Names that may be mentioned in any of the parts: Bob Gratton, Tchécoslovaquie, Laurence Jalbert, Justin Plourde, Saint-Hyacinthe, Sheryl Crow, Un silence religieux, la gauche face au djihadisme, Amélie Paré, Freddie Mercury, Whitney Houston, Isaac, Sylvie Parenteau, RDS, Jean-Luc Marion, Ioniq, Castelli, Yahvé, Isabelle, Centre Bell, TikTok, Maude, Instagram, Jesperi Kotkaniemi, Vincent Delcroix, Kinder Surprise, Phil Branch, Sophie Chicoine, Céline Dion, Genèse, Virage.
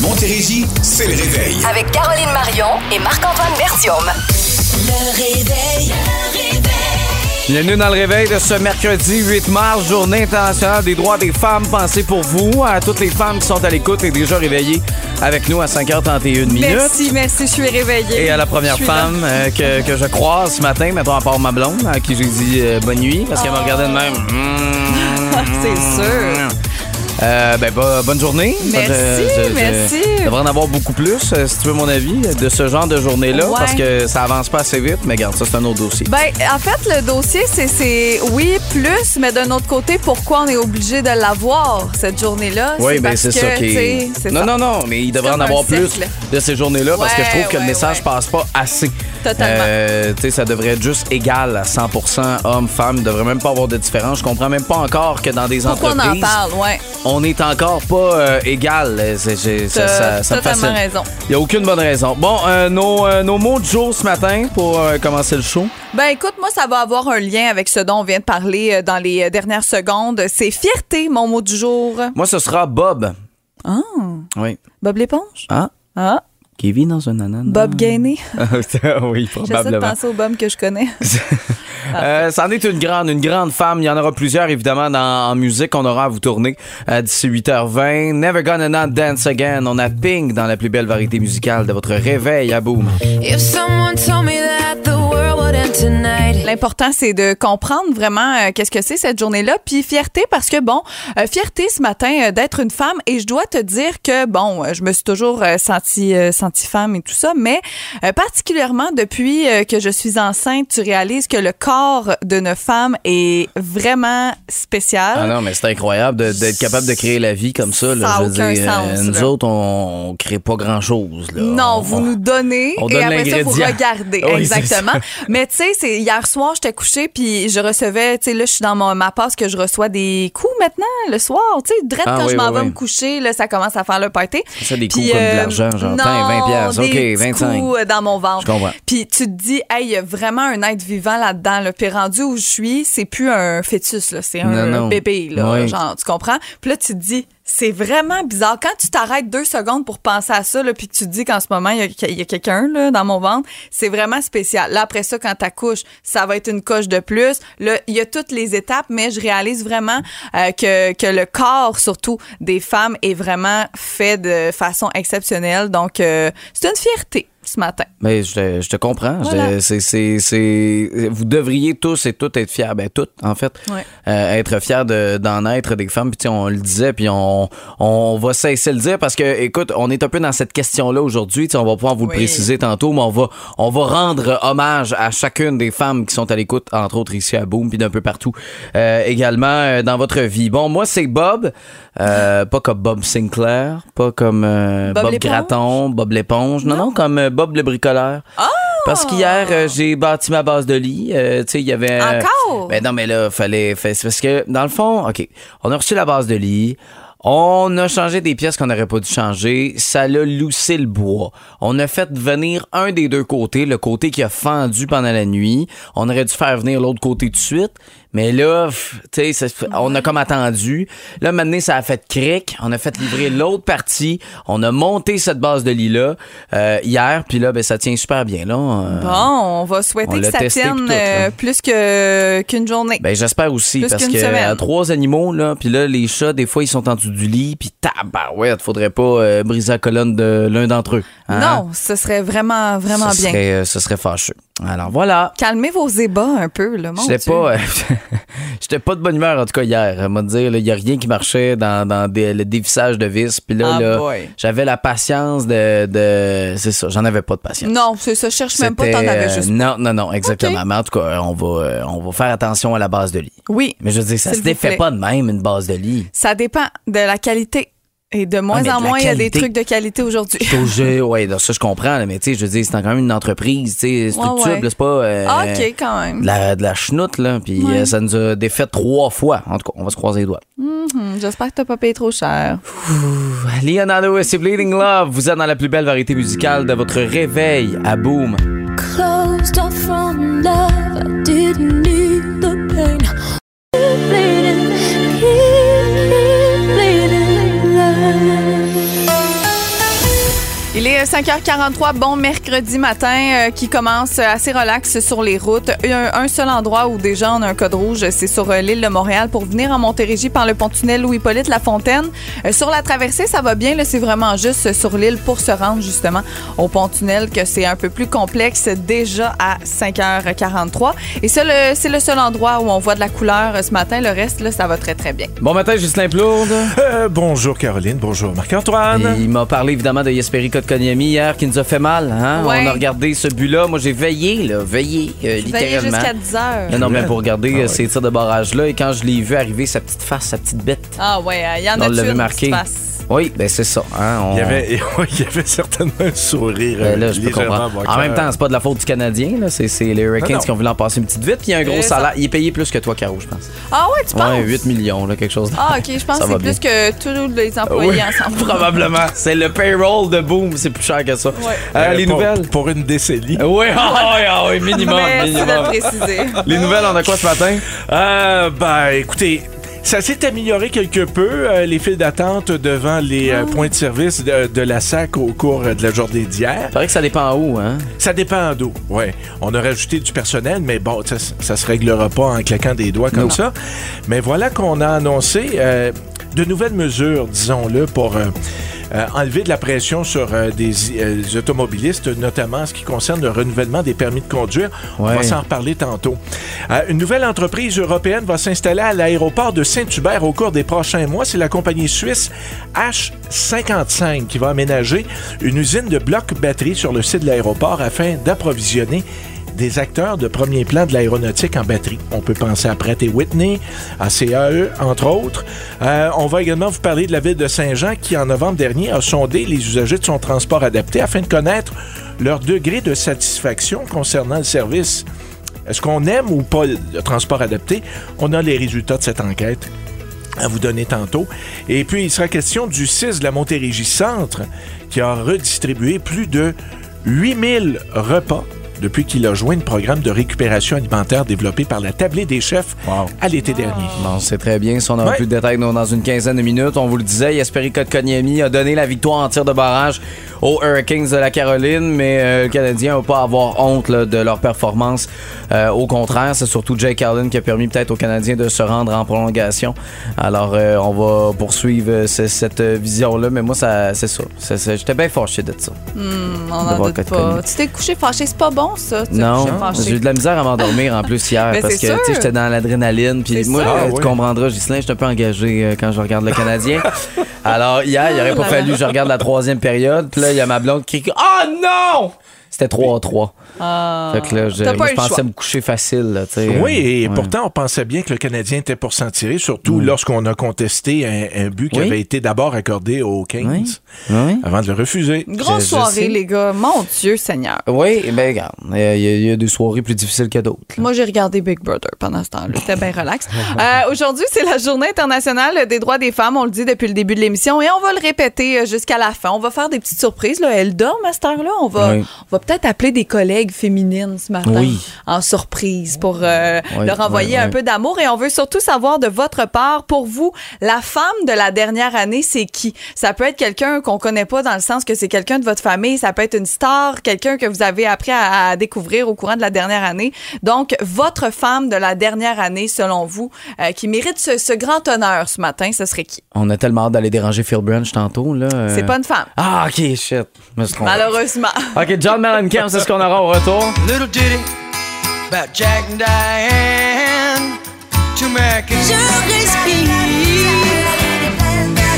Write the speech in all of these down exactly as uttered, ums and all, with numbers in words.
Montérégie, c'est le réveil. Avec Caroline Marion et Marc-Antoine Bertiaume. Le réveil, le réveil. Bienvenue dans le réveil de ce mercredi huit mars, journée internationale des droits des femmes. Pensez pour vous, à toutes les femmes qui sont à l'écoute et déjà réveillées avec nous à cinq heures trente et une minutes. Merci, merci, je suis réveillée. Et à la première femme euh, que, que je croise ce matin, mettons à part ma blonde, à qui j'ai dit euh, bonne nuit, parce oh. qu'elle me regardait de même. Mmh, c'est sûr. Euh, ben, bah, bonne journée. Merci, je, je, je, merci. Je devrais en avoir beaucoup plus, si tu veux mon avis, de ce genre de journée-là, ouais. parce que ça avance pas assez vite. Mais regarde, ça, c'est un autre dossier. Ben, en fait, le dossier, c'est, c'est oui, plus, mais d'un autre côté, pourquoi on est obligé de l'avoir, cette journée-là? Oui, c'est ben, parce c'est que, ça qui est... c'est non, ça. non, non, mais il devrait en avoir cycle. plus de ces journées-là, ouais, parce que je trouve que ouais, le message ouais. passe pas assez. Totalement. Euh, tu sais, ça devrait être juste égal à cent pour cent hommes-femmes. Il ne devrait même pas avoir de différence. Je comprends même pas encore que dans des pourquoi entreprises... on en parle, ouais. On n'est encore pas euh, égal. C'est, c'est, ça, ça, ça me fascine. Raison. Il n'y a aucune bonne raison. Bon, euh, nos, euh, nos mots du jour ce matin pour euh, commencer le show. Ben écoute, moi, ça va avoir un lien avec ce dont on vient de parler euh, dans les dernières secondes. C'est fierté, mon mot du jour. Moi, ce sera Bob. Ah. Oui. Bob l'éponge? Ah. Ah. Qui vit dans un ananas. Bob Gainé. Oui, probablement. J'essaie de penser au Bob que je connais. euh, c'en est une grande, une grande femme. Il y en aura plusieurs, évidemment, dans, en musique. On aura à vous tourner euh, d'ici huit heures vingt. Never Gonna Not Dance Again. On a Pink dans la plus belle variété musicale de votre réveil à Boom. If someone told me that the world would end tonight. L'important, c'est de comprendre vraiment euh, qu'est-ce que c'est cette journée-là. Puis fierté, parce que, bon, euh, fierté ce matin euh, d'être une femme. Et je dois te dire que, bon, euh, je me suis toujours euh, sentie... Euh, sentie femme et tout ça, mais euh, particulièrement depuis euh, que je suis enceinte, tu réalises que le corps d'une femme est vraiment spécial. Ah non, mais c'est incroyable de, d'être capable de créer la vie comme ça. Là, ça je aucun dire, sens. Euh, nous là. autres, on, on crée pas grand-chose. Là. Non, on, vous on, nous donnez et donne après ça, vous regardez. Oui, exactement. Mais tu sais, hier soir, j'étais couchée puis je recevais, tu sais, là, je suis dans mon, ma passe que je reçois des coups maintenant, le soir. Tu sais, direct ah, quand oui, je m'en oui, vais oui. me coucher, là, ça commence à faire le party. C'est ça, des coups euh, comme de l'argent, genre vingt pièces, okay, vingt-cinq coups dans mon ventre. Puis tu te dis, hey, il y a vraiment un être vivant là-dedans. Là. Puis rendu où je suis, c'est plus un fœtus, là. c'est non, un non. bébé, là, oui. genre, tu comprends? Puis là, tu te dis, c'est vraiment bizarre. Quand tu t'arrêtes deux secondes pour penser à ça, là, puis que tu te dis qu'en ce moment, il y, y a quelqu'un là, dans mon ventre, c'est vraiment spécial. Là, après ça, quand t'accouches, ça va être une coche de plus. Là, il y a toutes les étapes, mais je réalise vraiment euh, que, que le corps, surtout, des femmes est vraiment fait de façon exceptionnelle. Donc, euh, c'est une fierté. Ce matin. Mais je te, je te comprends. Voilà. Je, c'est, c'est, c'est, vous devriez tous et toutes être fiers. Ben, toutes, en fait. Ouais. Euh, être fiers de, d'en être des femmes. Puis, tu sais, on le disait, puis on, on va cesser de le dire parce que, écoute, on est un peu dans cette question-là aujourd'hui. Tu sais, on va pouvoir vous oui. le préciser tantôt, mais on va, on va rendre hommage à chacune des femmes qui sont à l'écoute, entre autres ici à Boom, puis d'un peu partout euh, également euh, dans votre vie. Bon, moi, c'est Bob. Euh, pas comme Bob Sinclair, pas comme euh, Bob, Bob Gratton, Bob l'éponge. Non, non, non comme Bob le bricoleur. Oh! Parce qu'hier, euh, j'ai bâti ma base de lit. Euh, tu sais, il y avait... Euh, Encore? Ben non, mais là, fallait... Fait, c'est parce que, dans le fond, OK, on a reçu la base de lit... On a changé des pièces qu'on n'aurait pas dû changer. Ça l'a loussé le bois. On a fait venir un des deux côtés, le côté qui a fendu pendant la nuit. On aurait dû faire venir l'autre côté tout de suite. Mais là, tu sais, on a comme attendu. Là, maintenant, ça a fait cric. On a fait livrer l'autre partie. On a monté cette base de lit-là euh, hier. Puis là, ben ça tient super bien. Là, on, bon, on va souhaiter on que ça tienne euh, plus que, qu'une journée. Ben j'espère aussi. Plus parce que euh, trois animaux, là, puis là, les chats, des fois, ils sont en dessous du lit, puis tabarouette, ouais, faudrait pas euh, briser la colonne de l'un d'entre eux. Hein? Non, ce serait vraiment, vraiment ce bien. Serait, euh, ce serait fâcheux. Alors voilà. Calmez vos ébats un peu, le monde. J'étais pas, euh, j'étais pas de bonne humeur en tout cas hier. À me dire, il y a rien qui marchait dans, dans des, le dévissage de vis. Puis là, ah là j'avais la patience de, de, c'est ça, j'en avais pas de patience. Non, c'est ça, je cherche C'était, même pas, t'en avais juste. Non, non, non, exactement. Okay. Mais en tout cas, on va, on va faire attention à la base de lit. Oui. Mais je veux dire, ça se défait pas de même une base de lit. Ça dépend de la qualité. Et de moins ah, en de moins, il y a des trucs de qualité aujourd'hui. Oui, ça, je comprends. Là, mais tu sais, je veux dire, c'est quand même une entreprise, tu sais, structure, ouais, ouais. c'est pas... Euh, OK, quand même. De la, de la chenoute, là. Puis ouais. euh, ça nous a défait trois fois. En tout cas, on va se croiser les doigts. Mm-hmm. J'espère que t'as pas payé trop cher. Ouh. Lionel Richie, Bleeding Love. Vous êtes dans la plus belle variété musicale de votre réveil à Boom. Closed off from love, I didn't need the pain. Il est cinq heures quarante-trois, bon mercredi matin euh, qui commence assez relax sur les routes. Un, un seul endroit où déjà on a un code rouge, c'est sur euh, l'île de Montréal pour venir en Montérégie par le pont-tunnel Louis-Hippolyte-Lafontaine. Euh, sur la traversée, ça va bien, là, c'est vraiment juste sur l'île pour se rendre justement au pont-tunnel que c'est un peu plus complexe déjà à cinq heures quarante-trois. Et ça, le, c'est le seul endroit où on voit de la couleur euh, ce matin. Le reste, là, ça va très, très bien. Bon matin, Justin Plourde. Euh, bonjour Caroline, bonjour Marc-Antoine. Il m'a parlé évidemment de Jesperi Kotkaniemi hier qui nous a fait mal, hein? Ouais. On a regardé ce but-là. Moi, j'ai veillé, là, veillé, euh, littéralement. Veillé jusqu'à dix heures. Non, mais pour regarder ah, ouais. ces tirs de barrage-là, et quand je l'ai vu arriver, sa petite face, sa petite bête. Ah ouais, il y en a une petite face. Oui, ben c'est ça. Hein, on... il, y avait, oui, il y avait certainement un sourire ben là, je peux comprendre. En même temps, c'est pas de la faute du Canadien. Là. C'est, c'est les Hurricanes qui ont voulu en passer une petite vite. Puis il y a un gros euh, salaire. Ça... Il est payé plus que toi, Caro, je pense. Ah ouais, tu ouais, penses? huit millions, là, quelque chose. Ah ok, je pense que c'est plus que tous les employés oui, ensemble. Probablement. C'est le payroll de Boom. C'est plus cher que ça. Ouais. Euh, euh, les pour, nouvelles? Pour une décennie. Oui, oh, ouais. oh, oh, minimum. minimum. Les nouvelles, on a quoi ce matin? Euh, ben, écoutez... Ça s'est amélioré quelque peu, euh, les files d'attente devant les euh, points de service de, de la S A C au cours de la journée d'hier. C'est vrai que ça dépend où, hein? Ça dépend d'où, oui. On a rajouté du personnel, mais bon, ça, ça se réglera pas en claquant des doigts comme non. ça. Mais voilà qu'on a annoncé euh, de nouvelles mesures, disons-le, pour... Euh, Euh, enlever de la pression sur euh, des, euh, des automobilistes, notamment en ce qui concerne le renouvellement des permis de conduire. Ouais. On va s'en reparler tantôt. Euh, une nouvelle entreprise européenne va s'installer à l'aéroport de Saint-Hubert au cours des prochains mois. C'est la compagnie suisse H cinquante-cinq qui va aménager une usine de blocs batteries sur le site de l'aéroport afin d'approvisionner des acteurs de premier plan de l'aéronautique en batterie. On peut penser à Pratt et Whitney, à C A E, entre autres. Euh, on va également vous parler de la ville de Saint-Jean qui, en novembre dernier, a sondé les usagers de son transport adapté afin de connaître leur degré de satisfaction concernant le service. Est-ce qu'on aime ou pas le transport adapté? On a les résultats de cette enquête à vous donner tantôt. Et puis, il sera question du C I S de la Montérégie Centre qui a redistribué plus de huit mille repas depuis qu'il a joint le programme de récupération alimentaire développé par la tablée des chefs wow. à l'été wow. dernier. Non, c'est très bien. Si on a ouais. plus de détails dans une quinzaine de minutes, on vous le disait, Jesperi Kotkaniemi a donné la victoire en tir de barrage aux Hurricanes de la Caroline, mais euh, le Canadien ne va pas avoir honte là, de leur performance. Euh, au contraire, c'est surtout Jake Allen qui a permis peut-être aux Canadiens de se rendre en prolongation. Alors, euh, on va poursuivre c- cette vision-là, mais moi, ça, c'est ça. C'est, c'est, j'étais bien fâché de ça. Mmh, on n'en doute pas. Tu t'es couché fâché, c'est pas bon. Ça, non, j'ai eu de la misère à m'endormir en plus hier parce que j'étais dans l'adrénaline. Puis moi, ah, tu oui. comprendras, Ghislain, je suis un peu engagé euh, quand je regarde le Canadien. Alors hier, il n'aurait pas fallu que je regarde la troisième période. Puis là, il y a ma blonde qui crie « Oh non! » C'était trois à trois. Ah, fait que là, je, moi, je pensais choix. me coucher facile. Là, oui, et ouais. pourtant, on pensait bien que le Canadien était pour s'en tirer, surtout oui. lorsqu'on a contesté un, un but qui oui. avait été d'abord accordé aux Kings oui. oui. avant de le refuser. Une grosse je, soirée, je les gars. Mon Dieu Seigneur. Oui, bien, regarde, il y, y a des soirées plus difficiles que d'autres. Là. Moi, j'ai regardé Big Brother pendant ce temps-là. C'était bien relax. Euh, aujourd'hui, c'est la Journée internationale des droits des femmes. On le dit depuis le début de l'émission et on va le répéter jusqu'à la fin. On va faire des petites surprises. Là. Elles dorment à cette heure-là. On va... Oui. On va peut-être appeler des collègues féminines ce matin oui. en surprise pour euh, oui, leur envoyer oui, oui. un peu d'amour. Et on veut surtout savoir de votre part, pour vous, la femme de la dernière année, c'est qui? Ça peut être quelqu'un qu'on connaît pas dans le sens que c'est quelqu'un de votre famille. Ça peut être une star, quelqu'un que vous avez appris à, à découvrir au courant de la dernière année. Donc, votre femme de la dernière année, selon vous, euh, qui mérite ce, ce grand honneur ce matin, ce serait qui? On a tellement hâte d'aller déranger Phil Branch tantôt. Là, euh... C'est pas une femme. Ah, OK, shit. Malheureusement. OK, John Mellencamp, c'est ce qu'on aura au retour. Little ditty about Jack and Diane. To Mac and... Je respire.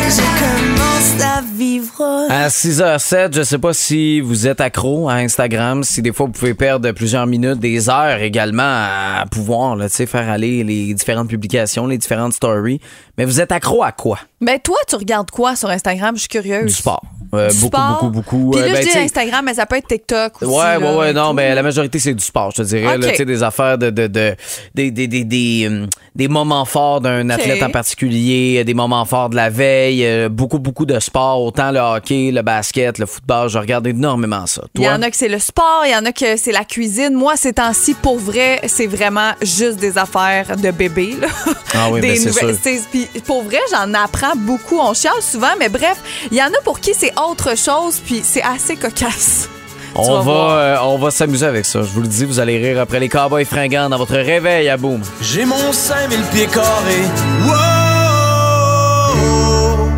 Je commence à vivre. proche. À six heures zéro sept, je sais pas si vous êtes accro à Instagram, si des fois vous pouvez perdre plusieurs minutes, des heures également à pouvoir là, faire aller les différentes publications, les différentes stories. Mais vous êtes accro à quoi? Ben toi, tu regardes quoi sur Instagram? Je suis curieuse. Du sport. Euh, du beaucoup, sport. beaucoup, beaucoup, beaucoup. Puis là, ben, je dis Instagram, mais ça peut être TikTok aussi. Ouais, ouais, ouais. Non, mais ben, la majorité, c'est du sport, je te dirais. Okay. Tu sais, des affaires de... de, de des, des, des, des, euh, des moments forts d'un okay. athlète en particulier, des moments forts de la veille, euh, beaucoup, beaucoup de sport. Autant le hockey, le basket, le football. Je regarde énormément ça. Il y en a que c'est le sport, il y en a que c'est la cuisine. Moi, ces temps-ci, pour vrai, c'est vraiment juste des affaires de bébé. Là. Ah oui, des ben, nouvelles, c'est sûr. Puis pour vrai, j'en apprends beaucoup. On chiale souvent, mais bref, il y en a pour qui c'est autre chose, puis c'est assez cocasse. On va, euh, on va s'amuser avec ça. Je vous le dis, vous allez rire après les cowboys fringants dans votre réveil à Boom. J'ai mon cinq mille pieds carrés. Wow!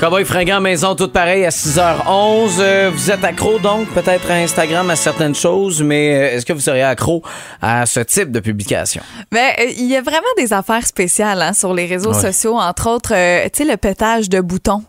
Cowboys fringants, maison toute pareille à six heures onze. Euh, vous êtes accro donc peut-être à Instagram, à certaines choses, mais euh, est-ce que vous seriez accro à ce type de publication? Mais il euh, y a vraiment des affaires spéciales hein, sur les réseaux ouais. sociaux, entre autres, euh, tu sais, le pétage de boutons.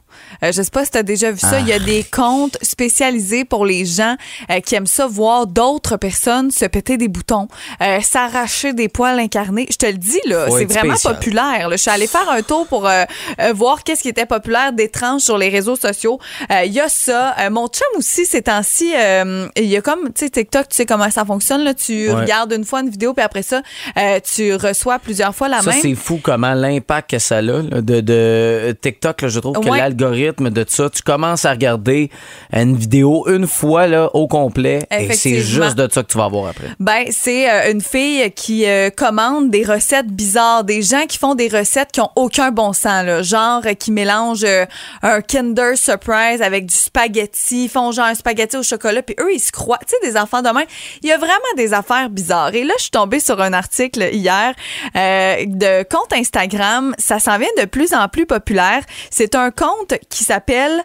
Euh, je sais pas si t'as déjà vu ça. Il y a des comptes spécialisés pour les gens euh, qui aiment ça voir d'autres personnes se péter des boutons, euh, s'arracher des poils incarnés. Je te le dis là, ouais, c'est vraiment spécial. populaire. Je suis allée faire un tour pour euh, euh, voir qu'est-ce qui était populaire d'étrange sur les réseaux sociaux. Il euh, y a ça. Euh, mon chum aussi ces temps-ci, il euh, y a comme tu sais TikTok, tu sais comment ça fonctionne là. Tu ouais. regardes une fois une vidéo puis après ça, euh, tu reçois plusieurs fois la ça, même. Ça c'est fou comment l'impact que ça a là, de, de TikTok. Là, je trouve que ouais. l'algorithme rythme de ça, tu commences à regarder une vidéo une fois là, au complet et c'est juste de ça que tu vas voir après. Ben, c'est euh, une fille qui euh, commande des recettes bizarres, des gens qui font des recettes qui ont aucun bon sens, là, genre euh, qui mélangent euh, un Kinder Surprise avec du spaghetti, ils font genre un spaghetti au chocolat puis eux, ils se croient, tu sais, des enfants de même. Il y a vraiment des affaires bizarres. Et là, je suis tombée sur un article hier euh, de compte Instagram, ça s'en vient de plus en plus populaire. C'est un compte qui s'appelle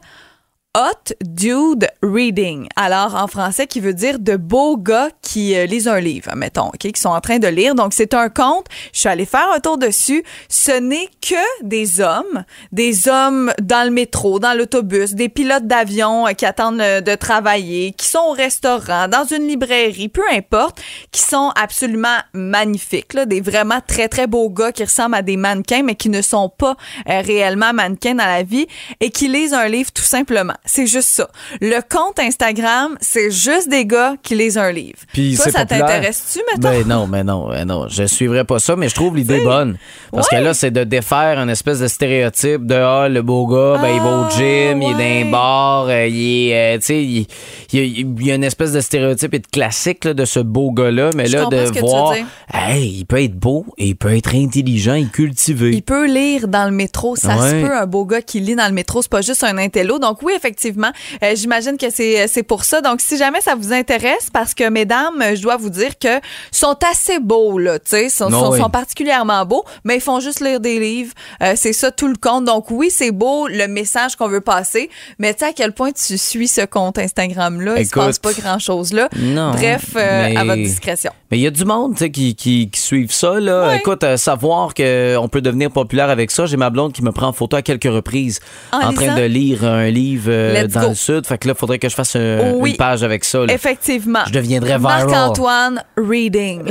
Hot Dude Reading. Alors, en français, qui veut dire de beaux gars qui euh, lisent un livre, mettons, okay, qui sont en train de lire. Donc, c'est un conte. Je suis allée faire un tour dessus. Ce n'est que des hommes. Des hommes dans le métro, dans l'autobus, des pilotes d'avion euh, qui attendent euh, de travailler, qui sont au restaurant, dans une librairie, peu importe, qui sont absolument magnifiques. Là, des vraiment très, très beaux gars qui ressemblent à des mannequins, mais qui ne sont pas euh, réellement mannequins dans la vie et qui lisent un livre tout simplement. C'est juste ça. Le compte Instagram, c'est juste des gars qui lisent un livre. Puis toi, ça t'intéresse-tu, mettons? Ben non, mais non, mais non. Je suivrais pas ça, mais je trouve l'idée bonne. Parce ouais. que là, c'est de défaire une espèce de stéréotype de « Ah, le beau gars, ben ah, il va au gym, ouais. il est dans un bar, il est... Euh, » Tu sais, il, il y a une espèce de stéréotype et de classique là, de ce beau gars-là, mais je là, de voir... Hey, il peut être beau, il peut être intelligent et cultivé. Il peut lire dans le métro. Ça ouais. se peut, un beau gars qui lit dans le métro. C'est pas juste un intello. Donc oui, effectivement, euh, j'imagine que c'est, c'est pour ça. Donc, si jamais ça vous intéresse, parce que, mesdames, je dois vous dire que sont assez beaux, là, tu sais, sont, sont, oui. sont particulièrement beaux, mais ils font juste lire des livres. Euh, c'est ça, tout le compte. Donc, oui, c'est beau, le message qu'on veut passer, mais tu sais, à quel point tu suis ce compte Instagram-là, Écoute, il se passe pas grand-chose, là. Non, Bref, euh, mais, à votre discrétion. Mais il y a du monde, tu sais, qui, qui, qui suivent ça, là. Oui. Écoute, euh, savoir qu'on peut devenir populaire avec ça, j'ai ma blonde qui me prend en photo à quelques reprises en, en train de lire un livre. Euh, dans go. le sud, fait que là, faudrait que je fasse un, oui, une page avec ça. Là. Effectivement. Je deviendrais viral. Marc-Antoine Reading.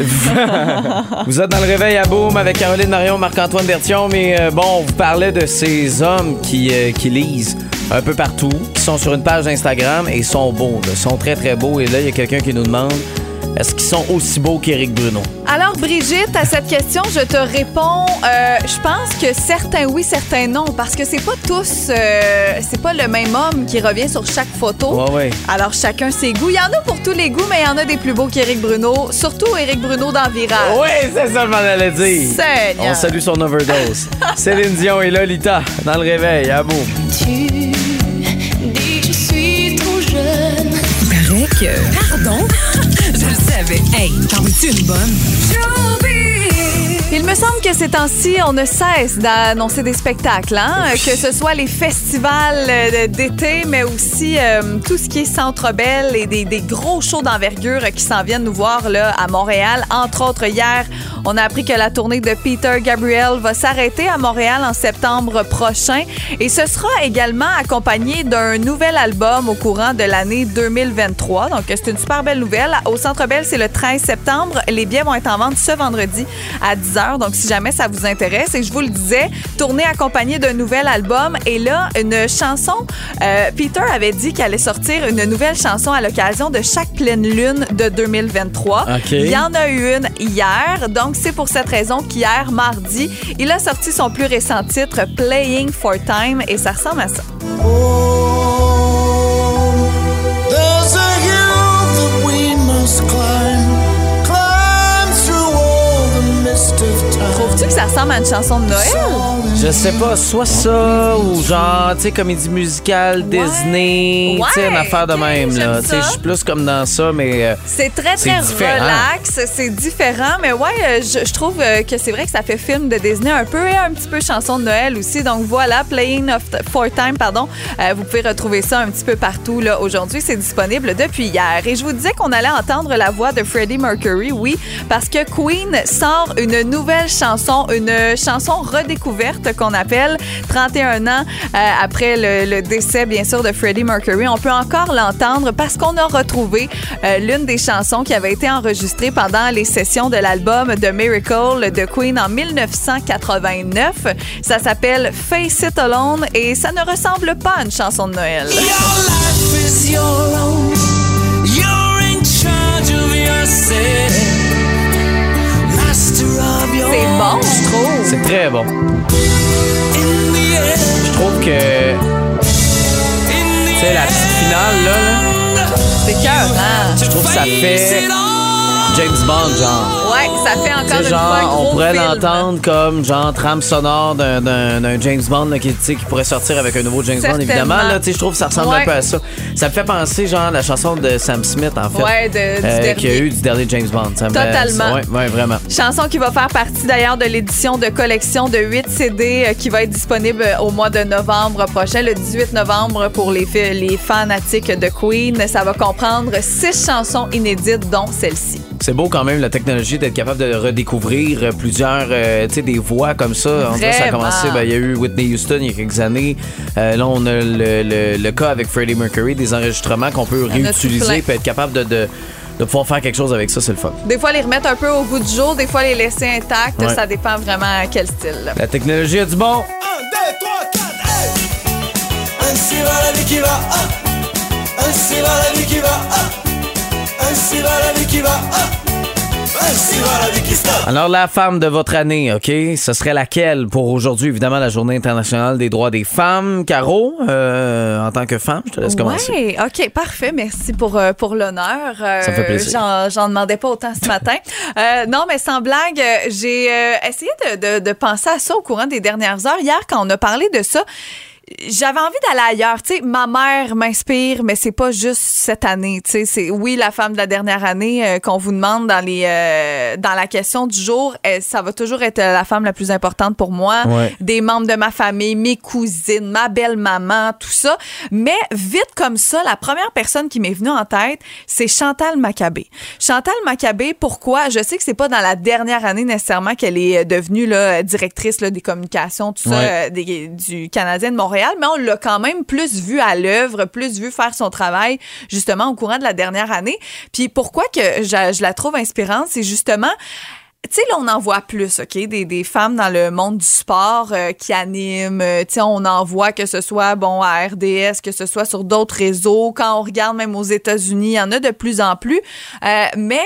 Vous êtes dans le réveil à Boom avec Caroline Marion, Marc-Antoine Bertiaume, mais euh, bon, on vous parlait de ces hommes qui, euh, qui lisent un peu partout, qui sont sur une page Instagram et sont beaux, là, sont très très beaux. Et là, il y a quelqu'un qui nous demande: est-ce qu'ils sont aussi beaux qu'Éric Bruno? Alors, Brigitte, à cette question, je te réponds, euh, je pense que certains oui, certains non, parce que c'est pas tous, euh, c'est pas le même homme qui revient sur chaque photo. Ouais, ouais. Alors, chacun ses goûts. Il y en a pour tous les goûts, mais il y en a des plus beaux qu'Éric Bruno, surtout Éric Bruno dans Virage. Oui, c'est ça, je m'en allais dire. Seigneur. On salue son overdose. Céline Dion est là, Lolita, dans le réveil, à bout. Tu dis que je suis trop jeune. Paraît que... Pardon? Hey, t'en veux-tu une bonne? Il me semble que ces temps-ci, on ne cesse d'annoncer des spectacles, hein? Que ce soit les festivals d'été, mais aussi euh, tout ce qui est Centre Bell et des, des gros shows d'envergure qui s'en viennent nous voir là, à Montréal. Entre autres, hier, On a appris que la tournée de Peter Gabriel va s'arrêter à Montréal en septembre prochain et ce sera également accompagné d'un nouvel album au courant de l'année deux mille vingt-trois. Donc, c'est une super belle nouvelle. Au Centre Bell, c'est le treize septembre. Les billets vont être en vente ce vendredi à dix heures. Donc, si jamais ça vous intéresse. Et je vous le disais, tournée accompagnée d'un nouvel album. Et là, une chanson. Euh, Peter avait dit qu'il allait sortir une nouvelle chanson à l'occasion de chaque pleine lune de deux mille vingt-trois. Okay. Il y en a eu une hier. Donc, c'est pour cette raison qu'hier, mardi, il a sorti son plus récent titre, Playing for Time. Et ça ressemble à ça. Oh, there's a hill that we must climb, climb through all the mist of time. Trouves-tu que ça ressemble à une chanson de Noël? Je sais pas, soit ça ou genre, tu sais, comédie musicale, ouais. Disney, ouais, tu sais, une affaire de okay, même, là. Tu sais, je suis plus comme dans ça, mais. Euh, c'est très, très c'est relax, c'est différent, mais ouais, je trouve que c'est vrai que ça fait film de Disney un peu et un petit peu chanson de Noël aussi. Donc voilà, Playing for Time, pardon. Euh, vous pouvez retrouver ça un petit peu partout, là, aujourd'hui. C'est disponible depuis hier. Et je vous disais qu'on allait entendre la voix de Freddie Mercury, oui, parce que Queen sort une nouvelle chanson, une chanson redécouverte qu'on appelle, trente et un ans euh, après le, le décès, bien sûr, de Freddie Mercury. On peut encore l'entendre parce qu'on a retrouvé euh, l'une des chansons qui avait été enregistrée pendant les sessions de l'album The Miracle de Queen en dix-neuf cent quatre-vingt-neuf. Ça s'appelle Face It Alone et ça ne ressemble pas à une chanson de Noël. Your life is your own. You're in charge of yourself. C'est bon, je trouve. C'est très bon. Je trouve que... Tu sais, la petite finale, là... C'est cœur, hein? Je trouve que ça fait... James Bond, genre. Ouais, ça fait encore une genre, fois un gros on pourrait film. L'entendre comme, genre, trame sonore d'un, d'un, d'un James Bond là, qui, qui pourrait sortir avec un nouveau James Bond, évidemment. Là, je trouve que ça ressemble ouais. un peu à ça. Ça me fait penser, genre, la chanson de Sam Smith, en fait. Ouais, de, du euh, dernier. Qu'il y a eu du dernier James Bond. Ça totalement. Oui, ouais, vraiment. Chanson qui va faire partie, d'ailleurs, de l'édition de collection de huit C D euh, qui va être disponible au mois de novembre prochain, le dix-huit novembre, pour les, les fanatiques de Queen. Ça va comprendre six chansons inédites, dont celle-ci. C'est beau quand même la technologie d'être capable de redécouvrir plusieurs, euh, tu sais, des voix comme ça. En cas, ça a commencé, ben, il y a eu Whitney Houston il y a quelques années. Euh, là, on a le, le, le cas avec Freddie Mercury, des enregistrements qu'on peut réutiliser et être capable de... de de pouvoir faire quelque chose avec ça, c'est le fun. Des fois, les remettre un peu au goût du jour, des fois, les laisser intacts. Ouais. Ça dépend vraiment à quel style. Là. La technologie a du bon. un, deux, trois, quatre, hey! Ainsi va la vie qui va, ah! Ainsi va la vie qui va, ah! Ainsi va la vie qui va, ah! Alors, la femme de votre année, OK? Ce serait laquelle pour aujourd'hui? Évidemment, la Journée internationale des droits des femmes. Caro, euh, en tant que femme, je te laisse ouais, commencer. OK, parfait. Merci pour, pour l'honneur. Euh, Ça me fait plaisir. J'en, j'en demandais pas autant ce matin. euh, non, mais sans blague, j'ai euh, essayé de, de, de penser à ça au courant des dernières heures. Hier, quand on a parlé de ça, j'avais envie d'aller ailleurs, tu sais, ma mère m'inspire, mais c'est pas juste cette année, tu sais, c'est oui la femme de la dernière année euh, qu'on vous demande dans les euh, dans la question du jour, euh, ça va toujours être la femme la plus importante pour moi, ouais. Des membres de ma famille, mes cousines, ma belle-maman, tout ça, mais vite comme ça, la première personne qui m'est venue en tête, c'est Chantal Machabée. Chantal Machabée, pourquoi? Je sais que c'est pas dans la dernière année nécessairement qu'elle est devenue là directrice là des communications, tout ça, ouais. euh, des, du Canadien de Montréal. Mais on l'a quand même plus vu à l'œuvre, plus vu faire son travail, justement, au courant de la dernière année. Puis pourquoi que je, je la trouve inspirante, c'est justement... Tu sais, là, on en voit plus, OK? Des, des femmes dans le monde du sport euh, qui animent. Euh, tu sais, on en voit que ce soit, bon, à R D S, que ce soit sur d'autres réseaux. Quand on regarde même aux États-Unis, il y en a de plus en plus. Euh, mais...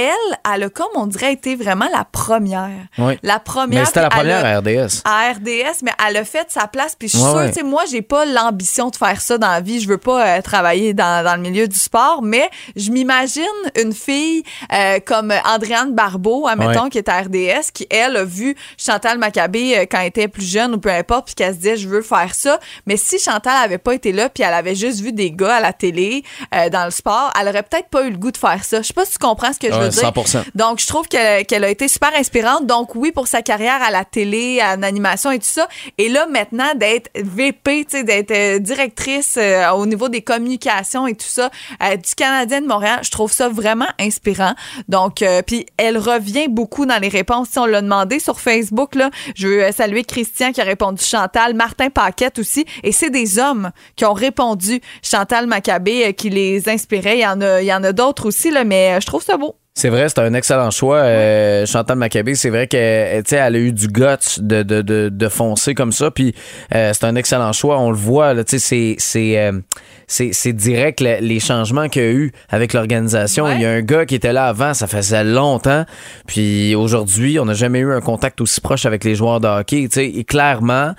Elle, elle a comme, on dirait, été vraiment la première. Oui. La première. Mais c'était la première a, à R D S. À R D S, mais elle a fait sa place. Puis je suis ouais, sûre, ouais. Tu sais, moi, j'ai pas l'ambition de faire ça dans la vie. Je veux pas euh, travailler dans, dans le milieu du sport, mais je m'imagine une fille euh, comme Andréane Barbeau, admettons, ouais. Qui est à R D S, qui, elle, a vu Chantal Machabée euh, quand elle était plus jeune ou peu importe, puis qu'elle se disait, je veux faire ça. Mais si Chantal avait pas été là, puis elle avait juste vu des gars à la télé, euh, dans le sport, elle aurait peut-être pas eu le goût de faire ça. Je sais pas si tu comprends ce que ouais. je veux veux dire. cent pour cent. Donc, je trouve qu'elle, qu'elle a été super inspirante. Donc, oui, pour sa carrière à la télé, en animation et tout ça. Et là, maintenant, d'être V P, tu sais, d'être euh, directrice euh, au niveau des communications et tout ça euh, du Canadien de Montréal, je trouve ça vraiment inspirant. Donc, euh, puis elle revient beaucoup dans les réponses. Si on l'a demandé sur Facebook, là, je veux saluer Christian qui a répondu Chantal, Martin Paquette aussi. Et c'est des hommes qui ont répondu Chantal Machabée euh, qui les inspirait. Il y en a, il y en a d'autres aussi, là, mais euh, je trouve ça beau. C'est vrai, c'est un excellent choix. Euh, Chantal Machabée, c'est vrai qu'elle elle a eu du guts de, de, de, de foncer comme ça. Puis euh, c'est un excellent choix. On le voit, là, tu sais, c'est, c'est, euh, c'est, c'est direct la, les changements qu'il y a eu avec l'organisation. Ouais. Il y a un gars qui était là avant, ça faisait longtemps. Puis aujourd'hui, on n'a jamais eu un contact aussi proche avec les joueurs de hockey. Tu sais, et clairement,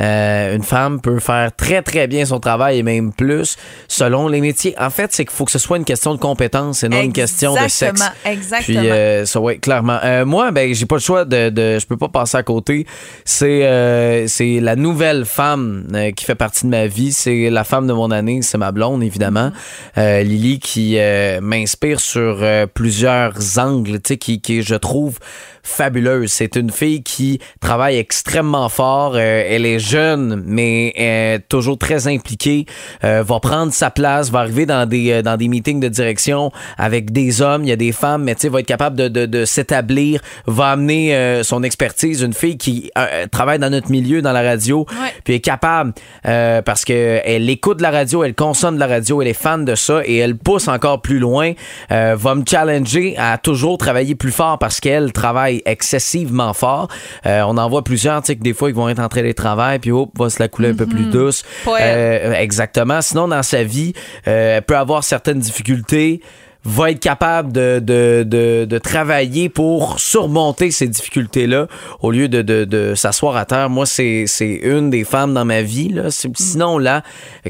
Euh, une femme peut faire très très bien son travail et même plus selon les métiers. En fait, c'est qu'il faut que ce soit une question de compétence et non exactement, une question de sexe. Exactement. Puis euh, ça, ouais, clairement. Euh, moi, ben j'ai pas le choix de, de je peux pas passer à côté. C'est euh, c'est la nouvelle femme euh, qui fait partie de ma vie. C'est la femme de mon année. C'est ma blonde évidemment, mm-hmm. euh, Lily qui euh, m'inspire sur euh, plusieurs angles, tu sais, qui qui je trouve fabuleuse. C'est une fille qui travaille extrêmement fort. Euh, elle est jeune, mais euh, toujours très impliquée. Euh, va prendre sa place, va arriver dans des euh, dans des meetings de direction avec des hommes. Il y a des femmes, mais tu sais, va être capable de de, de s'établir. Va amener euh, son expertise. Une fille qui euh, travaille dans notre milieu, dans la radio, ouais. Puis est capable euh, parce que elle écoute de la radio, elle consomme de la radio, elle est fan de ça et elle pousse encore plus loin. Euh, va me challenger à toujours travailler plus fort parce qu'elle travaille excessivement fort. Euh, on en voit plusieurs, tu sais, que des fois, ils vont être en télétravail, puis hop, va se la couler un mm-hmm. peu plus douce. Euh, exactement. Sinon, dans sa vie, euh, elle peut avoir certaines difficultés, va être capable de, de, de, de travailler pour surmonter ces difficultés-là au lieu de, de, de s'asseoir à terre. Moi, c'est, c'est une des femmes dans ma vie, là. Sinon, là,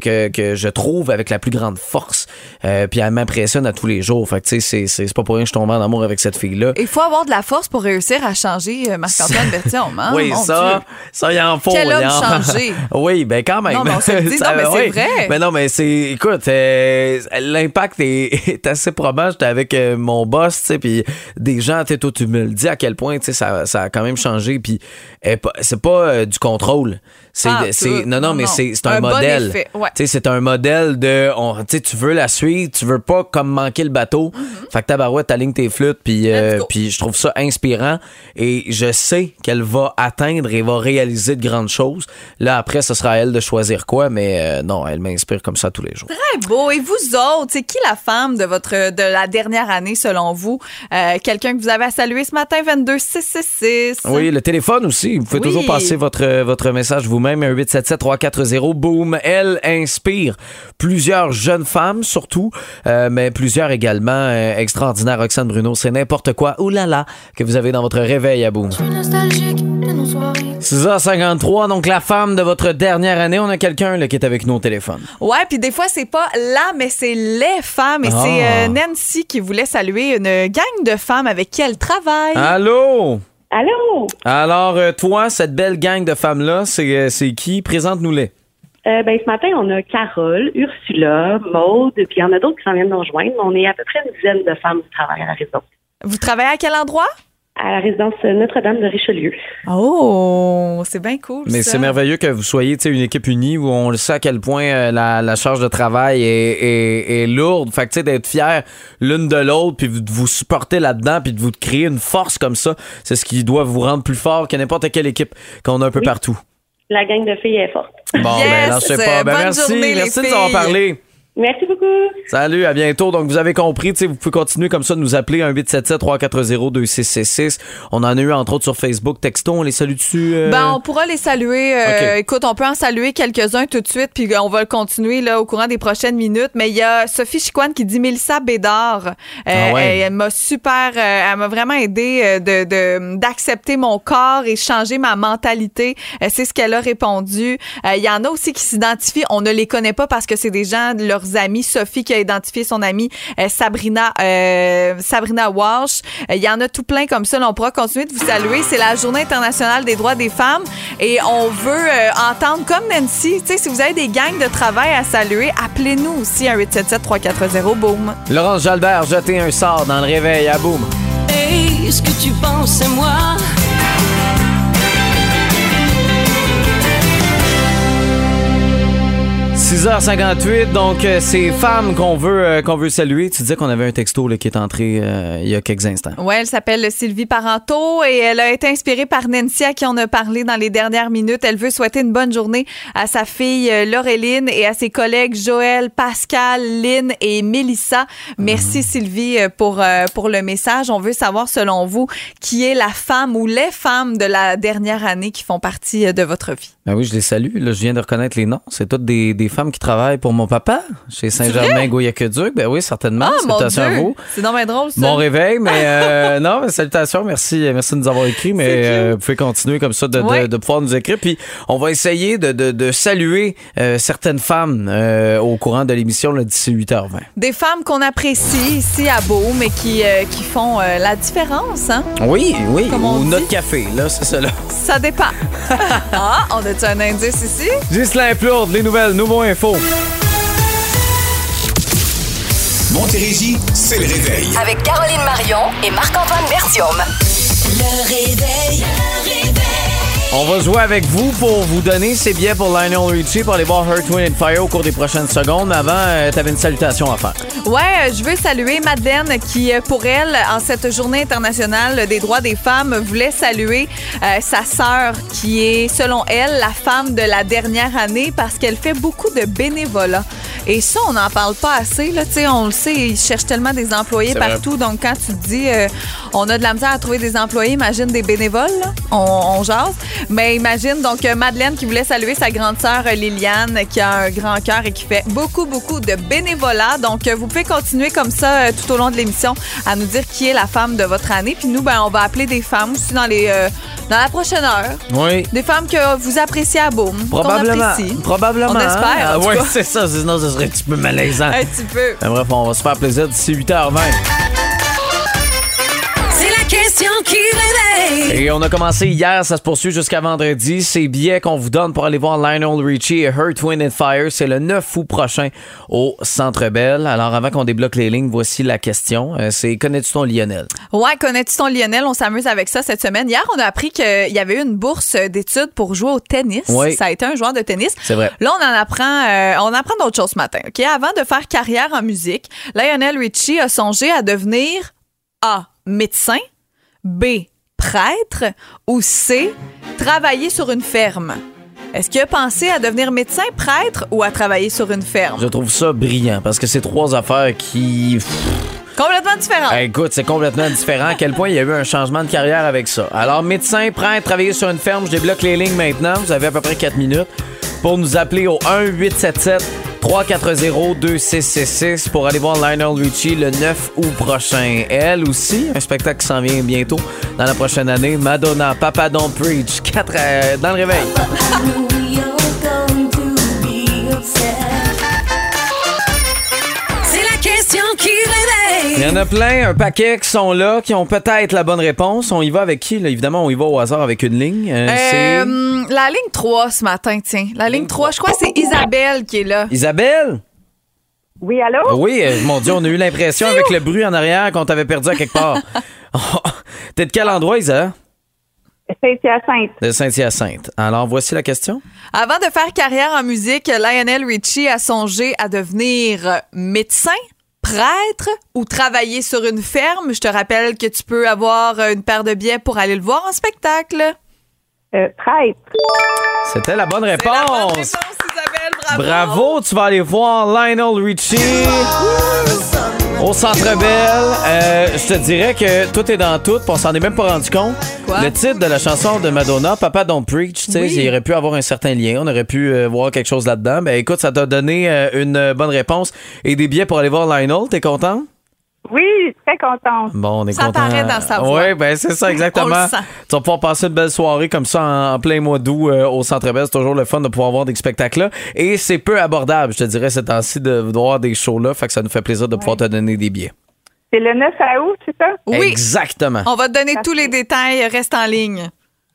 que, que je trouve avec la plus grande force. Euh, puis elle m'impressionne à tous les jours. Fait que, tu sais, c'est, c'est, c'est pas pour rien que je tombe en amour avec cette fille-là. Il faut avoir de la force pour réussir à changer Marc-Antoine Bertiaume, hein? Oui, mon ça, Dieu. Ça, il en faut. Quel homme changé. Oui, ben quand même. Non, mais on se le dit, non, mais c'est oui. vrai. Mais non, mais c'est, écoute, euh, l'impact est, est assez proche. J'étais avec euh, mon boss, tu sais, puis des gens, tu sais, tu me le dis à quel point, tu sais, ça, ça a quand même changé, puis c'est pas euh, du contrôle. C'est, ah, c'est, non, non, non, mais c'est, c'est un, un modèle. Bon ouais. Tu sais, c'est un modèle de, on, tu veux la suivre, tu veux pas comme manquer le bateau. Mm-hmm. Fait que tabarouette, t'alignes tes flûtes, puis euh, je trouve ça inspirant et je sais qu'elle va atteindre et va réaliser de grandes choses. Là, après, ce sera à elle de choisir quoi, mais euh, non, elle m'inspire comme ça tous les jours. Très beau. Et vous autres, c'est qui la femme de votre de la dernière année, selon vous? Euh, quelqu'un que vous avez à saluer ce matin, vingt-deux six six six. Oui, le téléphone aussi. Vous pouvez oui. toujours passer votre, votre message vous-même, un huit sept sept trois quatre zéro. Boom! Elle inspire plusieurs jeunes femmes, surtout, euh, mais plusieurs également euh, extraordinaires. Roxane Bruno, c'est n'importe quoi. Ouh là là! Que vous avez dans votre réveil à Boom. six heures cinquante-trois, donc la femme de votre dernière année. On a quelqu'un là, qui est avec nous au téléphone. Ouais, puis des fois, c'est pas la, mais c'est les femmes. Et ah. c'est euh, Nancy qui voulait saluer une gang de femmes avec qui elle travaille. Allô? Allô? Alors, toi, cette belle gang de femmes-là, c'est, c'est qui? Présente-nous-les. Euh, ben, ce matin, on a Carole, Ursula, Maude, puis il y en a d'autres qui s'en viennent nous rejoindre. On est à peu près une dizaine de femmes qui travaillent à la résidence. Vous travaillez à quel endroit? À la résidence Notre-Dame de Richelieu. Oh, c'est bien cool. Mais ça. C'est merveilleux que vous soyez une équipe unie où on le sait à quel point la, la charge de travail est, est, est lourde. Fait que tu sais, d'être fiers l'une de l'autre, puis de vous supporter là-dedans, puis de vous créer une force comme ça, c'est ce qui doit vous rendre plus fort que n'importe quelle équipe qu'on a un peu oui. partout. La gang de filles est forte. Bon, yes, ben, non, je sais pas. Ben, bonne merci, journée, merci de nous avoir parlé. Merci beaucoup. Salut, à bientôt. Donc, vous avez compris, tu sais, vous pouvez continuer comme ça de nous appeler un huit sept sept trois quatre zéro deux six six six. On en a eu, entre autres, sur Facebook. Texto, on les salue dessus. Euh... Ben, on pourra les saluer. Euh, okay. Écoute, on peut en saluer quelques-uns tout de suite, puis on va le continuer, là, au courant des prochaines minutes. Mais il y a Sophie Chicoine qui dit Mélissa Bédard. Euh, ah ouais. elle, elle m'a super, euh, elle m'a vraiment aidé de, de, d'accepter mon corps et changer ma mentalité. Euh, c'est ce qu'elle a répondu. Il euh, y en a aussi qui s'identifient. On ne les connaît pas parce que c'est des gens de leur leurs amis. Sophie qui a identifié son amie euh, Sabrina euh, Sabrina Walsh. Il euh, y en a tout plein comme ça. Là, on pourra continuer de vous saluer. C'est la Journée internationale des droits des femmes et on veut euh, entendre comme Nancy. Tu sais, si vous avez des gangs de travail à saluer, appelez-nous aussi à huit sept sept trois quatre zéro boom. Laurence Jalbert, jetez un sort dans le réveil à Boom. Est-ce que tu penses à moi? six heures cinquante-huit, donc euh, c'est femmes qu'on veut euh, qu'on veut saluer. Tu disais qu'on avait un texto là, qui est entré euh, il y a quelques instants. Oui, elle s'appelle Sylvie Parenteau et elle a été inspirée par Nancy à qui on a parlé dans les dernières minutes. Elle veut souhaiter une bonne journée à sa fille euh, Laureline et à ses collègues Joël, Pascal, Lynn et Mélissa. Merci mmh. Sylvie pour, euh, pour le message. On veut savoir selon vous qui est la femme ou les femmes de la dernière année qui font partie euh, de votre vie. Ben oui, je les salue. Là, je viens de reconnaître les noms. C'est toutes des, des femmes qui travaillent pour mon papa chez Saint-Germain-Gouillec-Duc. Ben oui, certainement. Ah, salutations à vous. C'est non mais drôle ça. Mon réveil, mais euh, non, mais salutations. Merci, merci de nous avoir écrit, mais euh, vous pouvez continuer comme ça de, oui. de, de pouvoir nous écrire. Puis on va essayer de, de, de saluer euh, certaines femmes euh, au courant de l'émission là, d'ici huit heures vingt. Des femmes qu'on apprécie ici à Beaume mais qui, euh, qui font euh, la différence. Hein? Oui, oui. Comme on Ou dit. Notre café, là, c'est ça là. Ça dépend. Ah, on a-tu un indice ici? Ghislain Plourde, les nouvelles, nouveaux infos. Montérégie, c'est le réveil. Avec Caroline Marion et Marc-Antoine Bertiaume. Le réveil, le réveil. On va jouer avec vous pour vous donner ces billets pour Lionel Richie pour aller voir Earth, Wind and Fire au cours des prochaines secondes. Mais avant, euh, t'avais une salutation à faire. Ouais, je veux saluer Madeleine qui, pour elle, en cette journée internationale des droits des femmes, voulait saluer euh, sa sœur qui est, selon elle, la femme de la dernière année parce qu'elle fait beaucoup de bénévolat. Et ça, on n'en parle pas assez. Là, t'sais, on le sait, ils cherchent tellement des employés c'est partout. Vrai. Donc, quand tu te dis euh, on a de la misère à trouver des employés, imagine des bénévoles, là. On, on jase. Mais imagine, donc, Madeleine qui voulait saluer sa grande sœur Liliane qui a un grand cœur et qui fait beaucoup, beaucoup de bénévolat. Donc, vous pouvez continuer comme ça tout au long de l'émission à nous dire qui est la femme de votre année. Puis nous, ben, on va appeler des femmes aussi dans, les, euh, dans la prochaine heure. Oui. Des femmes que vous appréciez à Beaume. Probablement. Qu'on Probablement. On espère. Hein? Oui, c'est ça. Sinon, ce serait un petit peu malaisant. Un petit peu. Mais bref, on va se faire plaisir d'ici huit heures vingt. Qui réveille. Et on a commencé hier, ça se poursuit jusqu'à vendredi. Ces billets qu'on vous donne pour aller voir Lionel Richie et Earth, Wind and Fire, c'est le neuf août prochain au Centre Bell. Alors avant qu'on débloque les lignes, voici la question. C'est connais-tu ton Lionel? Ouais, connais-tu ton Lionel? On s'amuse avec ça cette semaine. Hier, on a appris qu'il y avait eu une bourse d'études pour jouer au tennis. Oui. Ça a été un joueur de tennis. C'est vrai. Là, on en apprend, euh, on apprend d'autres choses ce matin. Ok, avant de faire carrière en musique, Lionel Richie a songé à devenir A. médecin, B. prêtre ou C. travailler sur une ferme. Est-ce qu'il a pensé à devenir médecin, prêtre ou à travailler sur une ferme? Je trouve ça brillant parce que c'est trois affaires qui... complètement différentes. Hey, écoute, c'est complètement différent. À quel point il y a eu un changement de carrière avec ça. Alors, médecin, prêtre, travailler sur une ferme, je débloque les lignes maintenant. Vous avez à peu près quatre minutes pour nous appeler au un huit sept sept trois quatre zéro deux six six six pour aller voir Lionel Richie le neuf août prochain. Elle aussi, un spectacle qui s'en vient bientôt dans la prochaine année. Madonna, Papa Don't Preach, quatre euh, dans le réveil. C'est la question qui réveille. Il y en a plein, un paquet qui sont là, qui ont peut-être la bonne réponse. On y va avec qui? Là? Évidemment, on y va au hasard avec une ligne. Euh, euh, c'est... La ligne trois ce matin, tiens. La ligne trois, je crois que c'est Isabelle qui est là. Isabelle? Oui, allô? Oui, mon Dieu, on a eu l'impression avec le bruit en arrière qu'on t'avait perdu à quelque part. Oh, t'es de quel endroit, Isa? Saint-Hyacinthe. De Saint-Hyacinthe. Alors, voici la question. Avant de faire carrière en musique, Lionel Richie a songé à devenir médecin, prêtre ou travailler sur une ferme. Je te rappelle que tu peux avoir une paire de billets pour aller le voir en spectacle. Euh, prêtre. C'était la bonne réponse. C'est la bonne réponse, Isabelle. Bravo. Bravo, tu vas aller voir Lionel Richie au Centre Bell. Euh, je te dirais que tout est dans tout, on s'en est même pas rendu compte. Quoi? Le titre de la chanson de Madonna, Papa Don't Preach, tu sais, oui. Il aurait pu avoir un certain lien, on aurait pu euh, voir quelque chose là-dedans. Ben écoute, ça t'a donné euh, une bonne réponse et des billets pour aller voir Lionel. T'es content? Oui, très contente. Bon, on est ça content. Ça paraît dans sa voix. Oui, ben c'est ça, exactement. On le sent. Tu vas pouvoir passer une belle soirée comme ça en, en plein mois d'août euh, au Centre Bell. C'est toujours le fun de pouvoir voir des spectacles-là. Et c'est peu abordable, je te dirais, ces temps-ci, de voir des shows-là. Fait que ça nous fait plaisir de pouvoir ouais. te donner des billets. C'est le neuf août, c'est ça? Oui. Exactement. On va te donner merci. Tous les détails. Reste en ligne.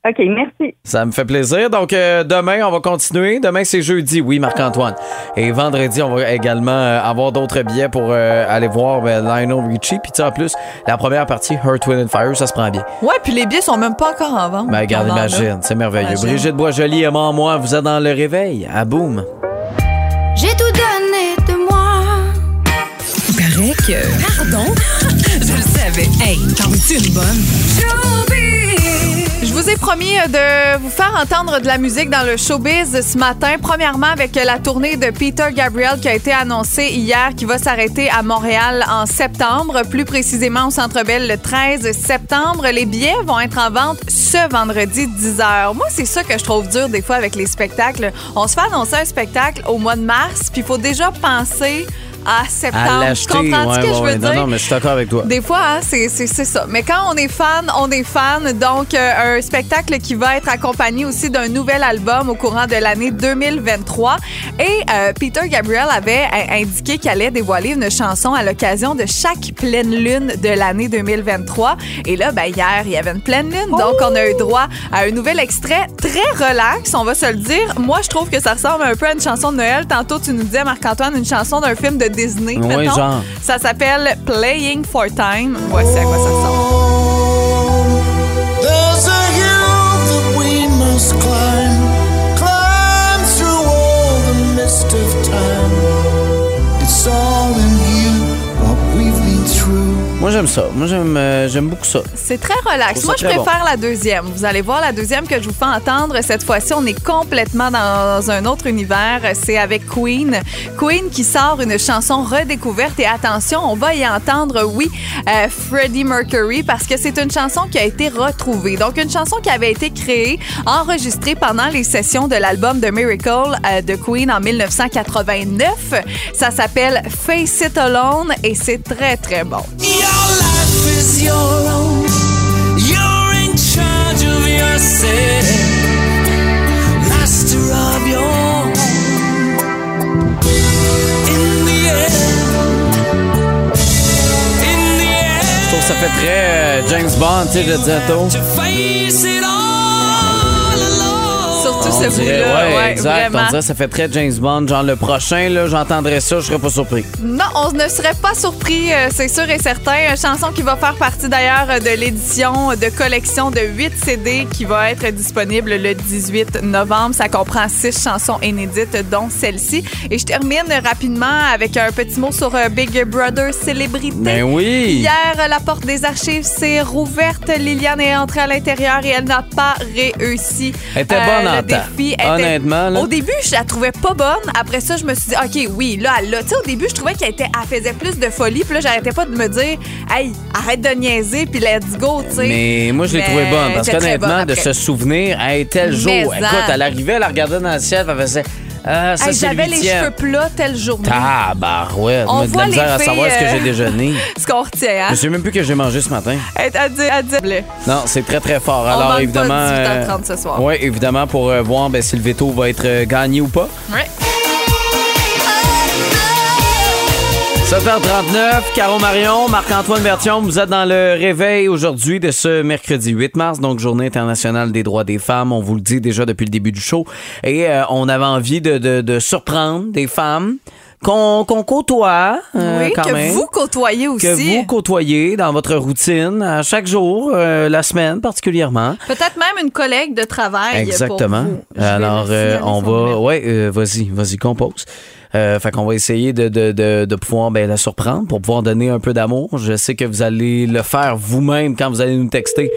OK, merci. Ça me fait plaisir. Donc, euh, demain, on va continuer. Demain, c'est jeudi, oui, Marc-Antoine. Et vendredi, on va également euh, avoir d'autres billets pour euh, aller voir euh, Lionel Richie. Puis, tu sais, en plus, la première partie, Heart, Wind and Fire, ça se prend bien. Ouais, puis les billets sont même pas encore en vente. Ben, regarde, imagine. C'est merveilleux. Imagine. Brigitte Boisjoli et moi, vous êtes dans le réveil. À boum. J'ai tout donné de moi. Il paraît que. Pardon? Je le savais. Hey, t'en veux-tu une bonne? Je vous ai promis de vous faire entendre de la musique dans le showbiz ce matin. Premièrement, avec la tournée de Peter Gabriel qui a été annoncée hier, qui va s'arrêter à Montréal en septembre, plus précisément au Centre Bell le treize septembre. Les billets vont être en vente ce vendredi dix heures. Moi, c'est ça que je trouve dur des fois avec les spectacles. On se fait annoncer un spectacle au mois de mars, puis il faut déjà penser... à septembre. À tu comprends ouais, ce que ouais, je veux ouais. dire? Non, non, mais je suis d'accord avec toi. Des fois, hein, c'est, c'est, c'est ça. Mais quand on est fan, on est fan. Donc, euh, un spectacle qui va être accompagné aussi d'un nouvel album au courant de l'année deux mille vingt-trois. Et euh, Peter Gabriel avait euh, indiqué qu'il allait dévoiler une chanson à l'occasion de chaque pleine lune de l'année deux mille vingt-trois. Et là, ben, hier, il y avait une pleine lune. Donc, oh! on a eu droit à un nouvel extrait très relax, on va se le dire. Moi, je trouve que ça ressemble un peu à une chanson de Noël. Tantôt, tu nous disais, Marc-Antoine, une chanson d'un film de Disney, oui, mettons. Genre. Ça s'appelle Playing for Time. Voici à quoi ça ressemble. There's a hill that we must climb, climb through all the mist of time. It's all in you, what we've been through. Moi, j'aime ça. Moi, j'aime, euh, j'aime beaucoup ça. C'est très relax. Moi, je préfère bon. la deuxième. Vous allez voir la deuxième que je vous fais entendre. Cette fois-ci, on est complètement dans un autre univers. C'est avec Queen. Queen qui sort une chanson redécouverte. Et attention, on va y entendre, oui, euh, Freddie Mercury, parce que c'est une chanson qui a été retrouvée. Donc, une chanson qui avait été créée, enregistrée pendant les sessions de l'album de Miracle euh, de Queen en dix-neuf cent quatre-vingt-neuf. Ça s'appelle Face It Alone et c'est très, très bon. Your life is your own. You're in charge of yourself. Master of your own. In the end. In the end. Je trouve que ça fait très James Bond, tu sais, je disais tôt. Surtout on ce bruit-là. Ouais, ouais, exact. Vraiment. On dirait, ça fait très James Bond. Genre, le prochain, là, j'entendrais ça, je serais pas surpris. Non, on ne serait pas surpris, euh, c'est sûr et certain. Une chanson qui va faire partie, d'ailleurs, de l'édition de collection de huit C D qui va être disponible le dix-huit novembre. Ça comprend six chansons inédites, dont celle-ci. Et je termine rapidement avec un petit mot sur Big Brother Célébrité. Ben oui! Hier, la porte des archives s'est rouverte. Liliane est entrée à l'intérieur et elle n'a pas réussi. Elle était euh, bonne. Le défi était... Honnêtement, là... Au début, je la trouvais pas bonne. Après ça, je me suis dit, OK, oui, là, elle l'a. Tu sais, au début, je trouvais qu'elle était... elle faisait plus de folie. Puis là, j'arrêtais pas de me dire, hey, arrête de niaiser, puis let's go, tu sais. Mais moi, je l'ai trouvée bonne. Parce qu'honnêtement, de se souvenir, hey, tel jour, mais écoute, en... elle arrivait, elle regardait dans le ciel, elle faisait. Ah, ça, hey, j'avais le les cheveux plats telle journée. Ah, bah ouais. On voit de la misère à savoir euh... ce que j'ai déjeuné. Ce qu'on retient, hein? Je sais même plus que j'ai mangé ce matin. À dire, à dire. Non, c'est très, très fort. On alors, évidemment. Euh... ce soir. Oui, évidemment, pour euh, voir ben, si le veto va être euh, gagné ou pas. Oui. sept heures trente-neuf, Caroline Marion, Marc-Antoine Bertiaume, vous êtes dans le réveil aujourd'hui de ce mercredi huit mars, donc Journée internationale des droits des femmes, on vous le dit déjà depuis le début du show, et euh, on avait envie de, de, de surprendre des femmes qu'on, qu'on côtoie euh, oui, quand que même. Vous côtoyez aussi. Que vous côtoyez dans votre routine, à chaque jour, euh, la semaine particulièrement. Peut-être même une collègue de travail. Exactement. Pour vous. Alors, euh, on va... Oui, euh, vas-y, vas-y, compose. Euh, fait qu'on va essayer de, de, de, de pouvoir ben, la surprendre pour pouvoir donner un peu d'amour. Je sais que vous allez le faire vous-même quand vous allez nous texter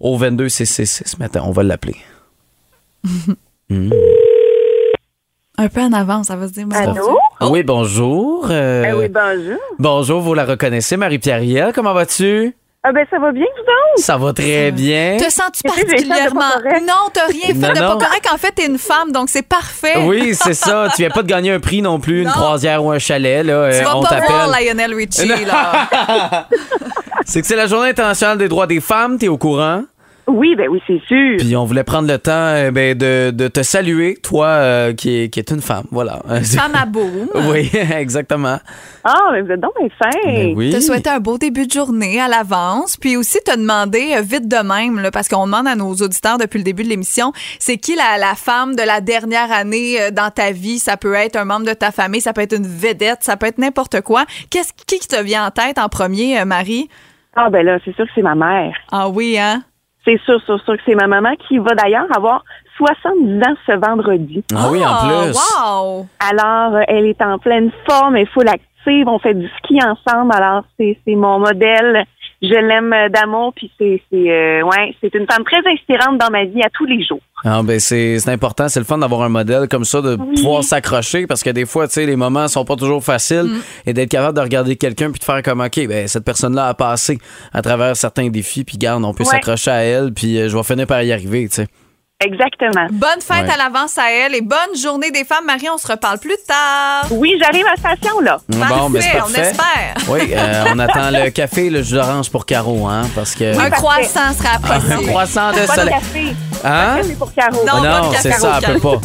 au vingt-deux six six six. Maintenant, on va l'appeler. mm. Un peu en avant, ça va se dire. Allô? Oh. Oui, bonjour. Euh, eh oui, bonjour. Bonjour, vous la reconnaissez, Marie-Pierre. Comment vas-tu? Ah ben ça va bien, vous donc? Ça va très bien. Te sens-tu particulièrement... Non, t'as rien fait non, de non. pas correct. En fait, t'es une femme, donc c'est parfait. Oui, c'est ça. Tu viens pas de gagner un prix non plus, non. une croisière ou un chalet. Là. Tu euh, vas on pas voir Lionel Richie, là. C'est que c'est la Journée internationale des droits des femmes, t'es au courant? Oui, ben oui, c'est sûr. Puis on voulait prendre le temps ben, de, de te saluer, toi euh, qui, est, qui est une femme, voilà. Une femme à boum. Oui, exactement. Ah, mais vous êtes donc bien fin. Ben oui. Te souhaiter un beau début de journée à l'avance, puis aussi te demander vite de même, là, parce qu'on demande à nos auditeurs depuis le début de l'émission, c'est qui la, la femme de la dernière année dans ta vie? Ça peut être un membre de ta famille, ça peut être une vedette, ça peut être n'importe quoi. Qu'est-ce qui te vient en tête en premier, Marie? Ah ben là, c'est sûr que c'est ma mère. Ah oui, hein? C'est sûr, sûr, sûr que c'est ma maman qui va d'ailleurs avoir soixante-dix ans ce vendredi. Ah oui, en plus! Wow! Alors, elle est en pleine forme, elle est full active, on fait du ski ensemble, alors c'est, c'est mon modèle, je l'aime d'amour, puis c'est, c'est, euh, ouais, c'est une femme très inspirante dans ma vie à tous les jours. Ah ben c'est, c'est important, c'est le fun d'avoir un modèle comme ça, de oui. pouvoir s'accrocher, parce que des fois, tu sais, les moments sont pas toujours faciles, mm. et d'être capable de regarder quelqu'un puis de faire comme, OK, ben cette personne-là a passé à travers certains défis, puis garde, on peut ouais. s'accrocher à elle, puis euh, je vais finir par y arriver, tu sais. Exactement. Bonne fête ouais. à l'avance à elle et bonne journée des femmes. Marie, on se reparle plus tard. Oui, j'arrive à la station, là. Bon, ben c'est parfait. On espère. Oui, euh, on attend le café, le jus d'orange pour Caro, hein, parce que... Un croissant sera possible. Un croissant de soleil. Pas de café. Hein? Pas de café pour Caro. Non, non c'est ça, elle peut pas.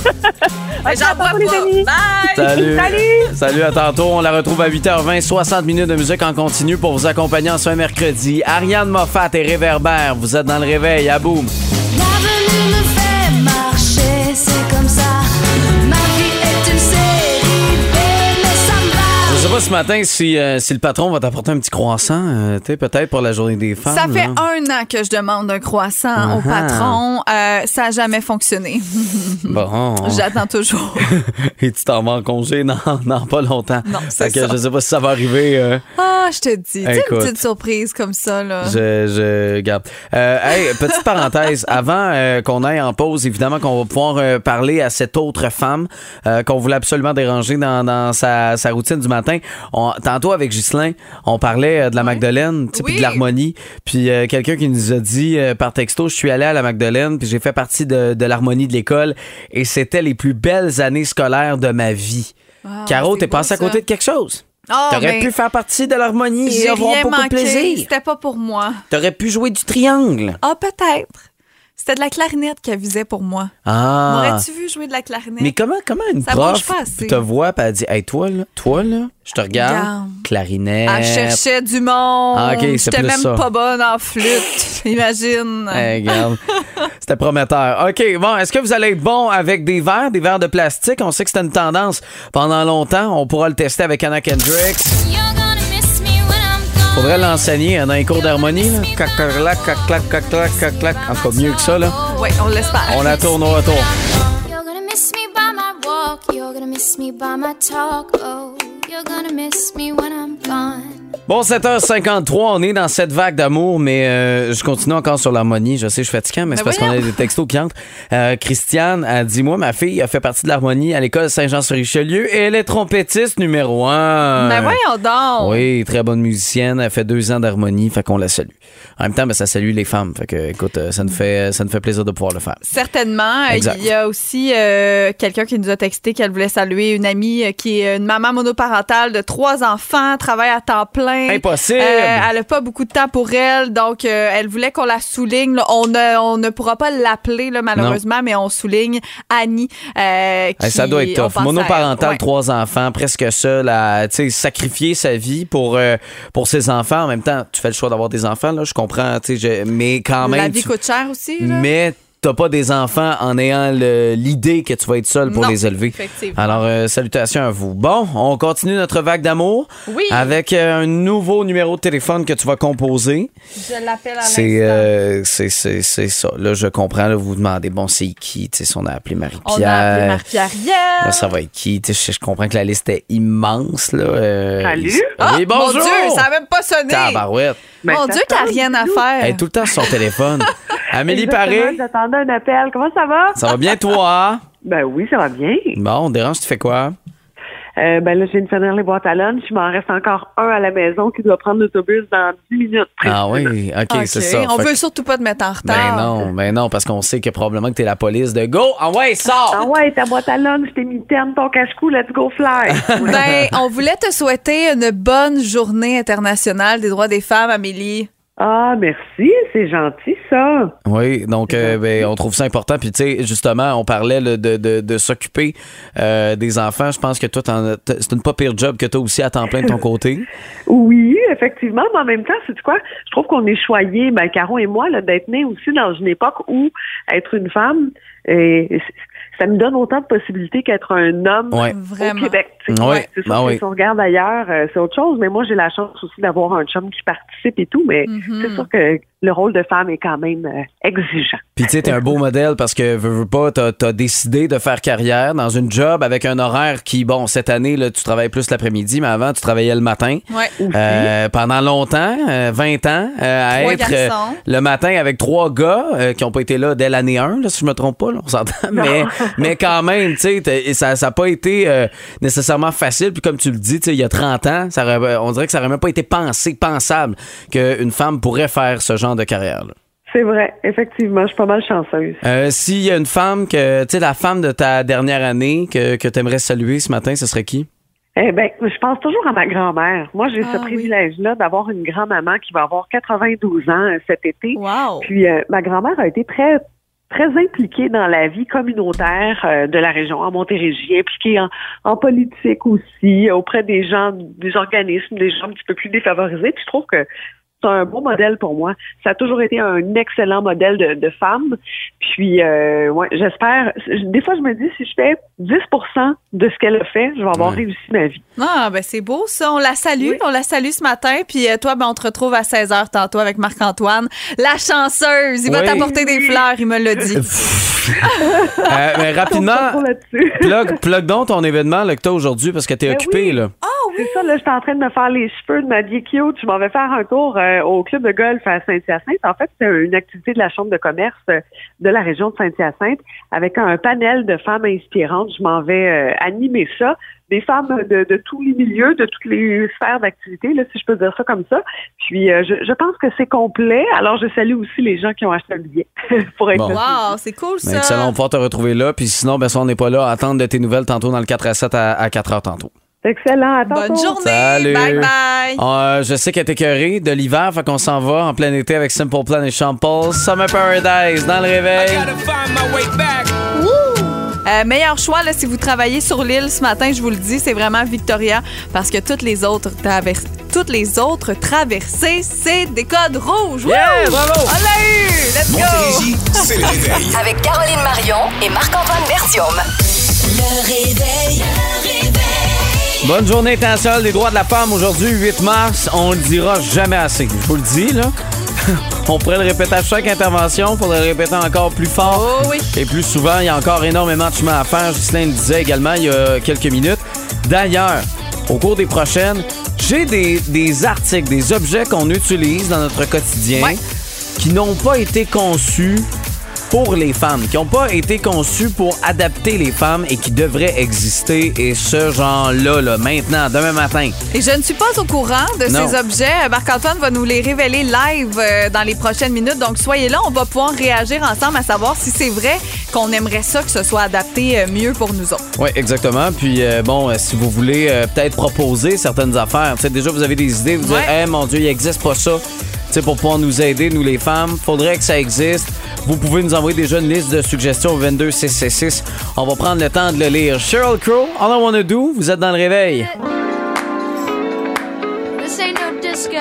Mais j'en bois pas. Les amis. Bye! Salut. Salut! Salut, à tantôt. On la retrouve à huit heures vingt, soixante minutes de musique en continu pour vous accompagner en ce mercredi. Ariane Moffat et Réverbère, vous êtes dans le réveil, à boum! C'est comme ça. Ma vie est une série belle, mais ça me va. Je sais pas ce matin si, euh, si le patron va t'apporter un petit croissant, euh, tu sais, peut-être pour la Journée des femmes. Ça fait là. un an que je demande un croissant uh-huh. au patron. Euh, ça n'a jamais fonctionné. Bon. J'attends toujours. Et tu t'en vas en congé dans, dans pas longtemps. Non, c'est fait ça. Que je sais pas si ça va arriver. Euh... Ah, je te dis. Hey, une petite surprise comme ça, là. Je, je garde. Euh, hey, petite parenthèse. Avant euh, qu'on aille en pause, évidemment qu'on va pouvoir euh, parler à cette autre femme euh, qu'on voulait absolument déranger dans, dans sa, sa routine du matin. On, tantôt, avec Ghislain, on parlait euh, de la Magdeleine, puis oui. de l'harmonie. Puis euh, quelqu'un qui nous a dit euh, par texto, je suis allé à la Magdeleine, puis j'ai fait partie de, de l'harmonie de l'école, et c'était les plus belles années scolaires de ma vie. Wow, Caro, t'es passé à côté de quelque chose? Oh, t'aurais pu faire partie de l'harmonie et avoir beaucoup manqué, de plaisir. C'était pas pour moi. T'aurais pu jouer du triangle. Ah, oh, peut-être. C'était de la clarinette qu'elle visait pour moi. Ah. M'aurais-tu vu jouer de la clarinette? Mais comment, comment une ça prof te voit et elle dit « Hey, toi, là, toi, là, je te regarde, regarde. Clarinette. » Elle cherchait du monde. Ah, okay, j'étais même ça. Pas bonne en flûte. Imagine. Hey, regarde. C'était prometteur. OK, bon, est-ce que vous allez être bon avec des verres, des verres de plastique? On sait que c'était une tendance pendant longtemps. On pourra le tester avec Anna Kendrick. Faudrait l'enseigner dans les cours d'harmonie. Clac, clac, clac, clac, clac, clac. En tout cas, mieux que ça, là. Oui, on l'espère. On la tourne au retour. You're gonna miss me by my walk. You're gonna miss me by my talk. Oh, you're gonna miss me when I'm gone. Bon, sept heures cinquante-trois, on est dans cette vague d'amour, mais euh, je continue encore sur l'harmonie. Je sais, je suis fatiguant, mais c'est mais parce voyons. qu'on a des textos qui entrent. Euh, Christiane a dit, moi, ma fille a fait partie de l'harmonie à l'école Saint-Jean-sur-Richelieu et elle est trompettiste numéro un. Mais voyons donc! Oui, très bonne musicienne. Elle fait deux ans d'harmonie, fait qu'on la salue. En même temps, ben, ça salue les femmes. Fait que, écoute, ça nous fait, ça nous fait plaisir de pouvoir le faire. Certainement. Exact. Il y a aussi euh, quelqu'un qui nous a texté qu'elle voulait saluer une amie qui est une maman monoparentale de trois enfants, travaille à temps plein. Impossible. Euh, elle n'a pas beaucoup de temps pour elle, donc euh, elle voulait qu'on la souligne. Là. On, ne, on ne pourra pas l'appeler là, malheureusement, non. mais on souligne Annie. Euh, qui, ça doit être tough. Monoparentale, ouais. trois enfants, presque seule à sacrifier sa vie pour, euh, pour ses enfants. En même temps, tu fais le choix d'avoir des enfants, là, je comprends, je, mais quand même... La vie tu, coûte cher aussi. Là. Mais... T'as pas des enfants en ayant le, l'idée que tu vas être seul pour non, les élever. Alors, euh, salutations à vous. Bon, on continue notre vague d'amour oui. avec euh, un nouveau numéro de téléphone que tu vas composer. Je l'appelle à c'est, l'instant. Euh, c'est, c'est, c'est ça. Là, je comprends. Là, vous vous demandez, bon, c'est qui? Tu sais, si on a appelé Marie-Pierre. On a appelé Marie-Pierre. Là, ça va être qui? Tu sais, je comprends que la liste est immense. Là. Euh, Salut! Oui, ah, bonjour! Mon Dieu, ça n'a même pas sonné! Tabarouette! Ben, mon Dieu, t'as rien à faire! Elle est tout le temps sur son téléphone. Amélie Paré. J'attendais un appel. Comment ça va? Ça va bien, toi? Ben oui, ça va bien. Bon, on dérange, tu fais quoi? Euh, ben là, je viens de finir les boîtes à lunch. Il m'en reste encore un à la maison qui doit prendre l'autobus dans dix minutes. Ah oui, OK, okay. C'est ça. On fait... veut surtout pas te mettre en retard. Ben non, ben non, parce qu'on sait que probablement que t'es la police de go, envoie, sort! Envoie ta boîte à lunch, t'es mitaine, ton cache-cou, let's go fly! Ben, on voulait te souhaiter une bonne journée internationale des droits des femmes, Amélie. Ah, merci, c'est gentil, ça. Oui, donc euh, ben, on trouve ça important. Puis, tu sais, justement, on parlait là, de, de, de s'occuper euh, des enfants. Je pense que toi, t'en, t'en, c'est une pas pire job que toi aussi à temps plein de ton côté. Oui, effectivement, mais en même temps, c'est quoi? Je trouve qu'on est choyés, ben, Caro et moi, là, d'être nés aussi dans une époque où être une femme... Euh, ça me donne autant de possibilités qu'être un homme ouais, au Québec. Tu sais, ouais, c'est sûr ben que oui. Si on regarde ailleurs, euh, c'est autre chose. Mais moi, j'ai la chance aussi d'avoir un chum qui participe et tout. Mais mm-hmm. C'est sûr que le rôle de femme est quand même euh, exigeant. Puis tu sais, t'es un beau modèle parce que, veux, veux pas, t'as, t'as décidé de faire carrière dans une job avec un horaire qui, bon, cette année, là, tu travailles plus l'après-midi, mais avant, tu travaillais le matin. Ouais. Euh, pendant longtemps, euh, vingt ans, euh, à trois être euh, le matin avec trois gars euh, qui n'ont pas été là dès l'année un, là, si je me trompe pas, là, on s'entend, mais... Mais quand même, tu sais, ça n'a pas été euh, nécessairement facile. Puis comme tu le dis, tu sais, il y a trente ans, ça aurait, on dirait que ça n'aurait même pas été pensé, pensable qu'une femme pourrait faire ce genre de carrière-là. C'est vrai, effectivement, je suis pas mal chanceuse. Euh, s'il y a une femme, que tu sais, la femme de ta dernière année que, que tu aimerais saluer ce matin, ce serait qui? Eh bien, je pense toujours à ma grand-mère. Moi, j'ai ah, ce privilège-là oui. d'avoir une grand-maman qui va avoir quatre-vingt-douze ans cet été. Wow. Puis euh, ma grand-mère a été très... très impliquée dans la vie communautaire euh, de la région, en Montérégie, impliquée en, en politique aussi, auprès des gens, des organismes, des gens un petit peu plus défavorisés. Puis je trouve que c'est un bon modèle pour moi. Ça a toujours été un excellent modèle de, de femme. Puis, euh, ouais, j'espère... Des fois, je me dis, si je fais dix pour cent de ce qu'elle a fait, je vais avoir réussi ma vie. Ah, ben c'est beau, ça. On la salue. Oui. On la salue ce matin. Puis toi, ben on te retrouve à seize heures tantôt avec Marc-Antoine, la chanceuse. Il oui. va t'apporter des fleurs, il me l'a dit. euh, mais rapidement, plug, plug donc ton événement là, que t'as aujourd'hui parce que t'es ben occupée, oui. là. Ah oui! C'est ça, là, je suis en train de me faire les cheveux, de m'habiller cute. Je m'en vais faire un tour... Euh, au club de golf à Saint-Hyacinthe. En fait, c'est une activité de la Chambre de commerce de la région de Saint-Hyacinthe avec un panel de femmes inspirantes. Je m'en vais euh, animer ça. Des femmes de, de tous les milieux, de toutes les sphères d'activité, là, si je peux dire ça comme ça. Puis, euh, je, je pense que c'est complet. Alors, je salue aussi les gens qui ont acheté un billet pour être bon. Wow, c'est cool, ça! Ben, excellent, on va pouvoir te retrouver là. Puis sinon, ben, si on n'est pas là, attendre de tes nouvelles tantôt dans le quatre à sept à, à quatre heures tantôt. Excellent. À bonne journée. Salut. Bye bye. Euh, je sais qu'elle est écœurée de l'hiver, fait qu'on s'en va en plein été avec Simple Plan et Champol. Summer Paradise dans le réveil. Euh, meilleur choix, là, si vous travaillez sur l'île ce matin, je vous le dis, c'est vraiment Victoria parce que toutes les autres, travers- toutes les autres traversées, c'est des codes rouges. Yeah, bravo. On l'a eu. Let's Montérégie, go. C'est le réveil. Avec Caroline Marion et Marc-Antoine Bertiaume. Le réveil. Le réveil. Bonne journée internationale des droits de la femme. Aujourd'hui, huit mars, on le dira jamais assez. Je vous le dis, là. On pourrait le répéter à chaque intervention pour le répéter encore plus fort. Oh oui. Et plus souvent, il y a encore énormément de chemin à faire. Justine le disait également il y a quelques minutes. D'ailleurs, au cours des prochaines, j'ai des, des articles, des objets qu'on utilise dans notre quotidien ouais. qui n'ont pas été conçus pour les femmes, qui n'ont pas été conçues pour adapter les femmes et qui devraient exister, et ce genre-là, là, maintenant, demain matin. Et je ne suis pas au courant de non. ces objets. Marc-Antoine va nous les révéler live euh, dans les prochaines minutes, donc soyez là, on va pouvoir réagir ensemble à savoir si c'est vrai qu'on aimerait ça, que ce soit adapté euh, mieux pour nous autres. Oui, exactement. Puis euh, bon, euh, si vous voulez euh, peut-être proposer certaines affaires, tu sais, déjà vous avez des idées, vous ouais. dites, hey, mon Dieu, il n'existe pas ça. T'sais, pour pouvoir nous aider, nous les femmes, faudrait que ça existe. Vous pouvez nous envoyer déjà une liste de suggestions au vingt-deux six cent six. On va prendre le temps de le lire. Sheryl Crow, All I Wanna Do, vous êtes dans le réveil. This ain't no disco.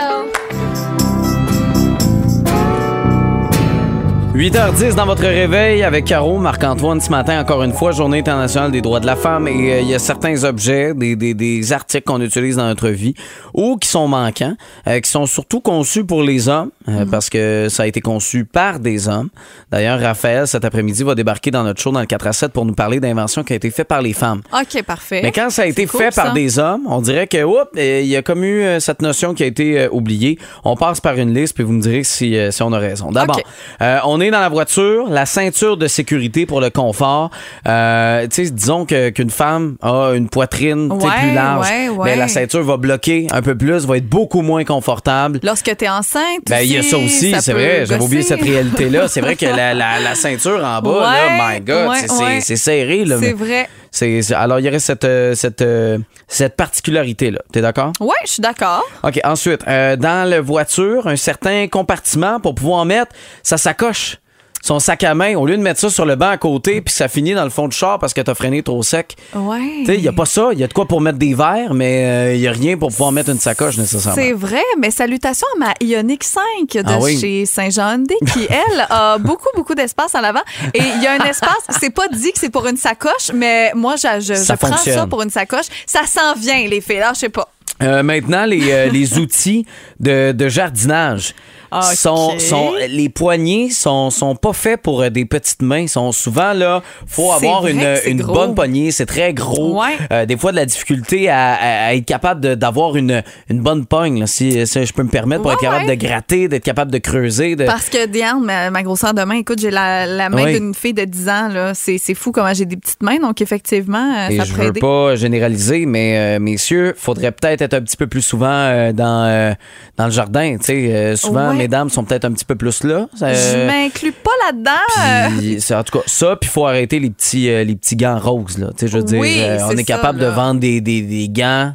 huit heures dix dans votre réveil avec Caro, Marc-Antoine ce matin, encore une fois, Journée internationale des droits de la femme. Et il euh, y a certains objets, des, des, des articles qu'on utilise dans notre vie ou qui sont manquants, euh, qui sont surtout conçus pour les hommes, euh, mmh. parce que ça a été conçu par des hommes. D'ailleurs, Raphaël, cet après-midi, va débarquer dans notre show dans le quatre à sept pour nous parler d'inventions qui a été faites par les femmes. OK, parfait. Mais quand ça a été cool, fait ça. Par des hommes, on dirait que, oups, il y a comme eu euh, cette notion qui a été euh, oubliée. On passe par une liste, puis vous me direz si, euh, si on a raison. D'abord, okay. euh, on est est dans la voiture, la ceinture de sécurité pour le confort. Euh, tu sais, disons que, qu'une femme a une poitrine ouais, plus large. Ouais, ouais. Ben, la ceinture va bloquer un peu plus, va être beaucoup moins confortable. Lorsque t'es enceinte, ben, il y a ça aussi, ça c'est vrai. J'avais oublié cette réalité-là. C'est vrai que la, la, la ceinture en bas, ouais, là, my God, ouais, c'est, ouais. C'est, c'est serré. Là, c'est mais... vrai. C'est, c'est, alors, il y aurait cette, cette, cette particularité-là. T'es d'accord? Oui, je suis d'accord. OK, ensuite, euh, dans la voiture, un certain compartiment pour pouvoir en mettre sa sacoche, son sac à main. Au lieu de mettre ça sur le banc à côté, puis ça finit dans le fond du char parce que t'as freiné trop sec. Ouais. Tu sais, il n'y a pas ça. Il y a de quoi pour mettre des verres, mais il euh, n'y a rien pour pouvoir mettre une sacoche nécessairement. C'est vrai, mais salutations à ma Ioniq cinq de ah oui. chez Saint-Jean-Hondé qui, elle, a beaucoup, beaucoup d'espace en avant. Et il y a un espace, c'est pas dit que c'est pour une sacoche, mais moi, je, je, ça je prends ça pour une sacoche. Ça s'en vient, les filles. Alors, je sais pas. Euh, maintenant, les, euh, les outils de, de jardinage. Okay. Sont, sont, les poignées sont, sont pas faits pour euh, des petites mains. Sont souvent, là, faut c'est avoir une, une bonne poignée. C'est très gros. Ouais. Euh, des fois, de la difficulté à, à, à être capable de, d'avoir une, une bonne pogne, là, si, si je peux me permettre, pour ouais, être capable ouais. de gratter, d'être capable de creuser. De... Parce que, Diane, ma, ma grosseur de main, écoute, j'ai la, la main ouais. d'une fille de dix ans. Là. C'est, c'est fou comment j'ai des petites mains. Donc, effectivement, euh, ça je veux aider. Pas généraliser, mais, euh, messieurs, faudrait peut-être être un petit peu plus souvent euh, dans, euh, dans le jardin. Tu sais, euh, souvent, ouais. mesdames sont peut-être un petit peu plus là. Euh, je m'inclus pas là-dedans. Pis, c'est, en tout cas, ça, puis il faut arrêter les petits, euh, les petits gants roses. Là. Je veux oui, dire, euh, on est ça, capable là. de vendre des, des, des gants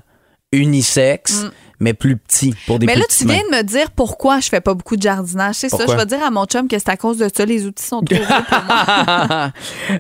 unisexes. Mm. mais plus petit pour des mais plus là tu viens mains. De me dire pourquoi je fais pas beaucoup de jardinage, c'est pourquoi? Ça je vais dire à mon chum que c'est à cause de ça, les outils sont trop gros pour moi.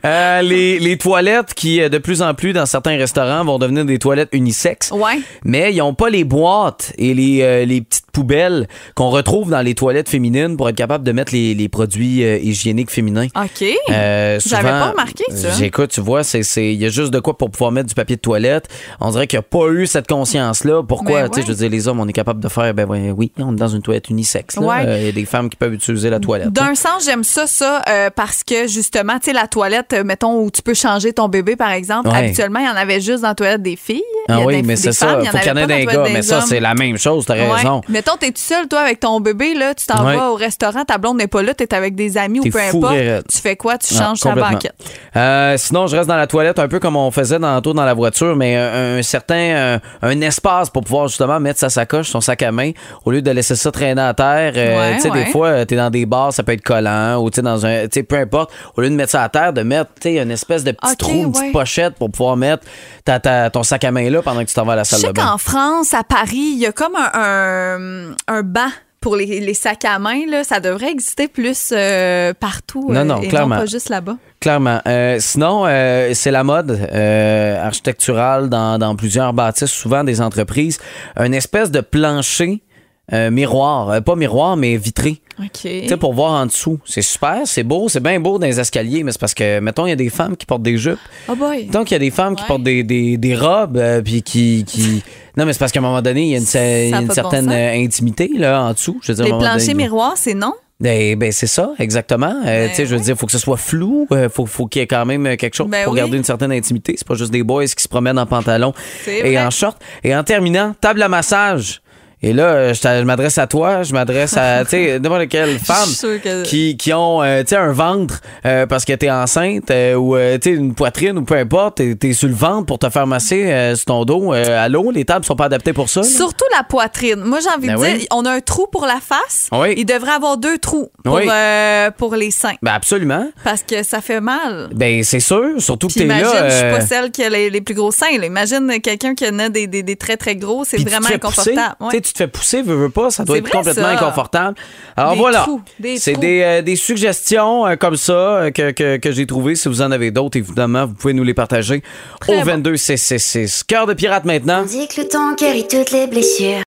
euh, les, les toilettes qui de plus en plus dans certains restaurants vont devenir des toilettes unisexes, ouais. mais ils ont pas les boîtes et les, euh, les petites poubelles qu'on retrouve dans les toilettes féminines pour être capable de mettre les, les produits euh, hygiéniques féminins. OK, euh, souvent, j'avais pas remarqué ça. J'écoute, tu vois, c'est, c'est, y a juste de quoi pour pouvoir mettre du papier de toilette. On dirait qu'il n'y a pas eu cette conscience-là. Pourquoi? Tu sais, je veux dire, les hommes, on est capable de faire, ben oui, on est dans une toilette unisexe. Ouais. Euh, il y a des femmes qui peuvent utiliser la toilette. D'un là. sens, j'aime ça, ça, euh, parce que justement, tu sais, la toilette, mettons, où tu peux changer ton bébé, par exemple, ouais. habituellement, il y en avait juste dans la toilette des filles. Ah oui, mais c'est femmes, ça, il faut qu'il y en ait des gars, mais hommes. Ça, c'est la même chose, t'as ouais. raison. Mettons, t'es tout seul, toi, avec ton bébé, là, tu t'en ouais. vas au restaurant, ta blonde n'est pas là, t'es avec des amis t'es ou peu importe, tu fais quoi, tu changes ta banquette. Euh, sinon, je reste dans la toilette, un peu comme on faisait dans, dans la voiture, mais un, un certain, euh, un espace pour pouvoir justement mettre sa sacoche, son sac à main, au lieu de laisser ça traîner à terre. Euh, ouais, tu sais, ouais. des fois, t'es dans des bars, ça peut être collant, ou tu sais, dans un, tu sais, peu importe, au lieu de mettre ça à terre, de mettre, tu sais, une espèce de petit okay, trou, une ouais. petite pochette pour pouvoir mettre ta, ta, ton sac à main là pendant que tu t'en vas à la salle de bain. Je sais qu'en France, à Paris, il y a comme un, un, un banc pour les, les sacs à main, là, ça devrait exister plus euh, partout. Non, non, euh, et clairement. Non pas juste là-bas. Clairement. Euh, sinon, euh, c'est la mode euh, architecturale dans, dans plusieurs bâtisses, souvent des entreprises. Une espèce de plancher euh, miroir. Euh, pas miroir, mais vitré. Okay. Tu sais, pour voir en dessous. C'est super, c'est beau, c'est bien beau dans les escaliers, mais c'est parce que, mettons, il y a des femmes qui portent des jupes. Oh boy. Donc, il y a des femmes ouais. qui portent des, des, des robes, euh, puis qui... qui... Non, mais c'est parce qu'à un moment donné, il y a une, ça y a une certaine bon intimité là, en dessous. Je veux dire, les planchers donné, miroirs, c'est non? Eh ben c'est ça, exactement. Euh, tu sais, je veux dire, faut que ce soit flou, euh, faut, faut qu'il y ait quand même quelque chose ben pour oui. garder une certaine intimité. C'est pas juste des boys qui se promènent en pantalon c'est et vrai. En short. Et en terminant, table à massage. Et là, je, je m'adresse à toi, je m'adresse à, tu sais, n'importe quelle femme que... qui, qui ont, euh, tu sais, un ventre euh, parce que t'es enceinte euh, ou, euh, tu sais, une poitrine ou peu importe, t'es, t'es sur le ventre pour te faire masser euh, sur ton dos. Euh, allô, les tables sont pas adaptées pour ça. Là. Surtout la poitrine. Moi, j'ai envie ben de oui. dire, on a un trou pour la face. Oui. Il devrait avoir deux trous pour, oui. euh, pour les seins. Ben absolument. Parce que ça fait mal. Ben c'est sûr, surtout puis que t'es imagine, là. Imagine, euh... je suis pas celle qui a les, les plus gros seins. Là. Imagine quelqu'un qui en a des, des, des très, très gros. C'est puis vraiment inconfortable. Tu te fais pousser, veux, veux pas, ça doit c'est être vrai, complètement ça. Inconfortable. Alors des voilà, trous, des c'est des, euh, des suggestions euh, comme ça euh, que, que, que j'ai trouvées. Si vous en avez d'autres, évidemment, vous pouvez nous les partager très au vingt-deux six six six. Cœur de pirate maintenant. On dit que le temps guérit toutes les blessures.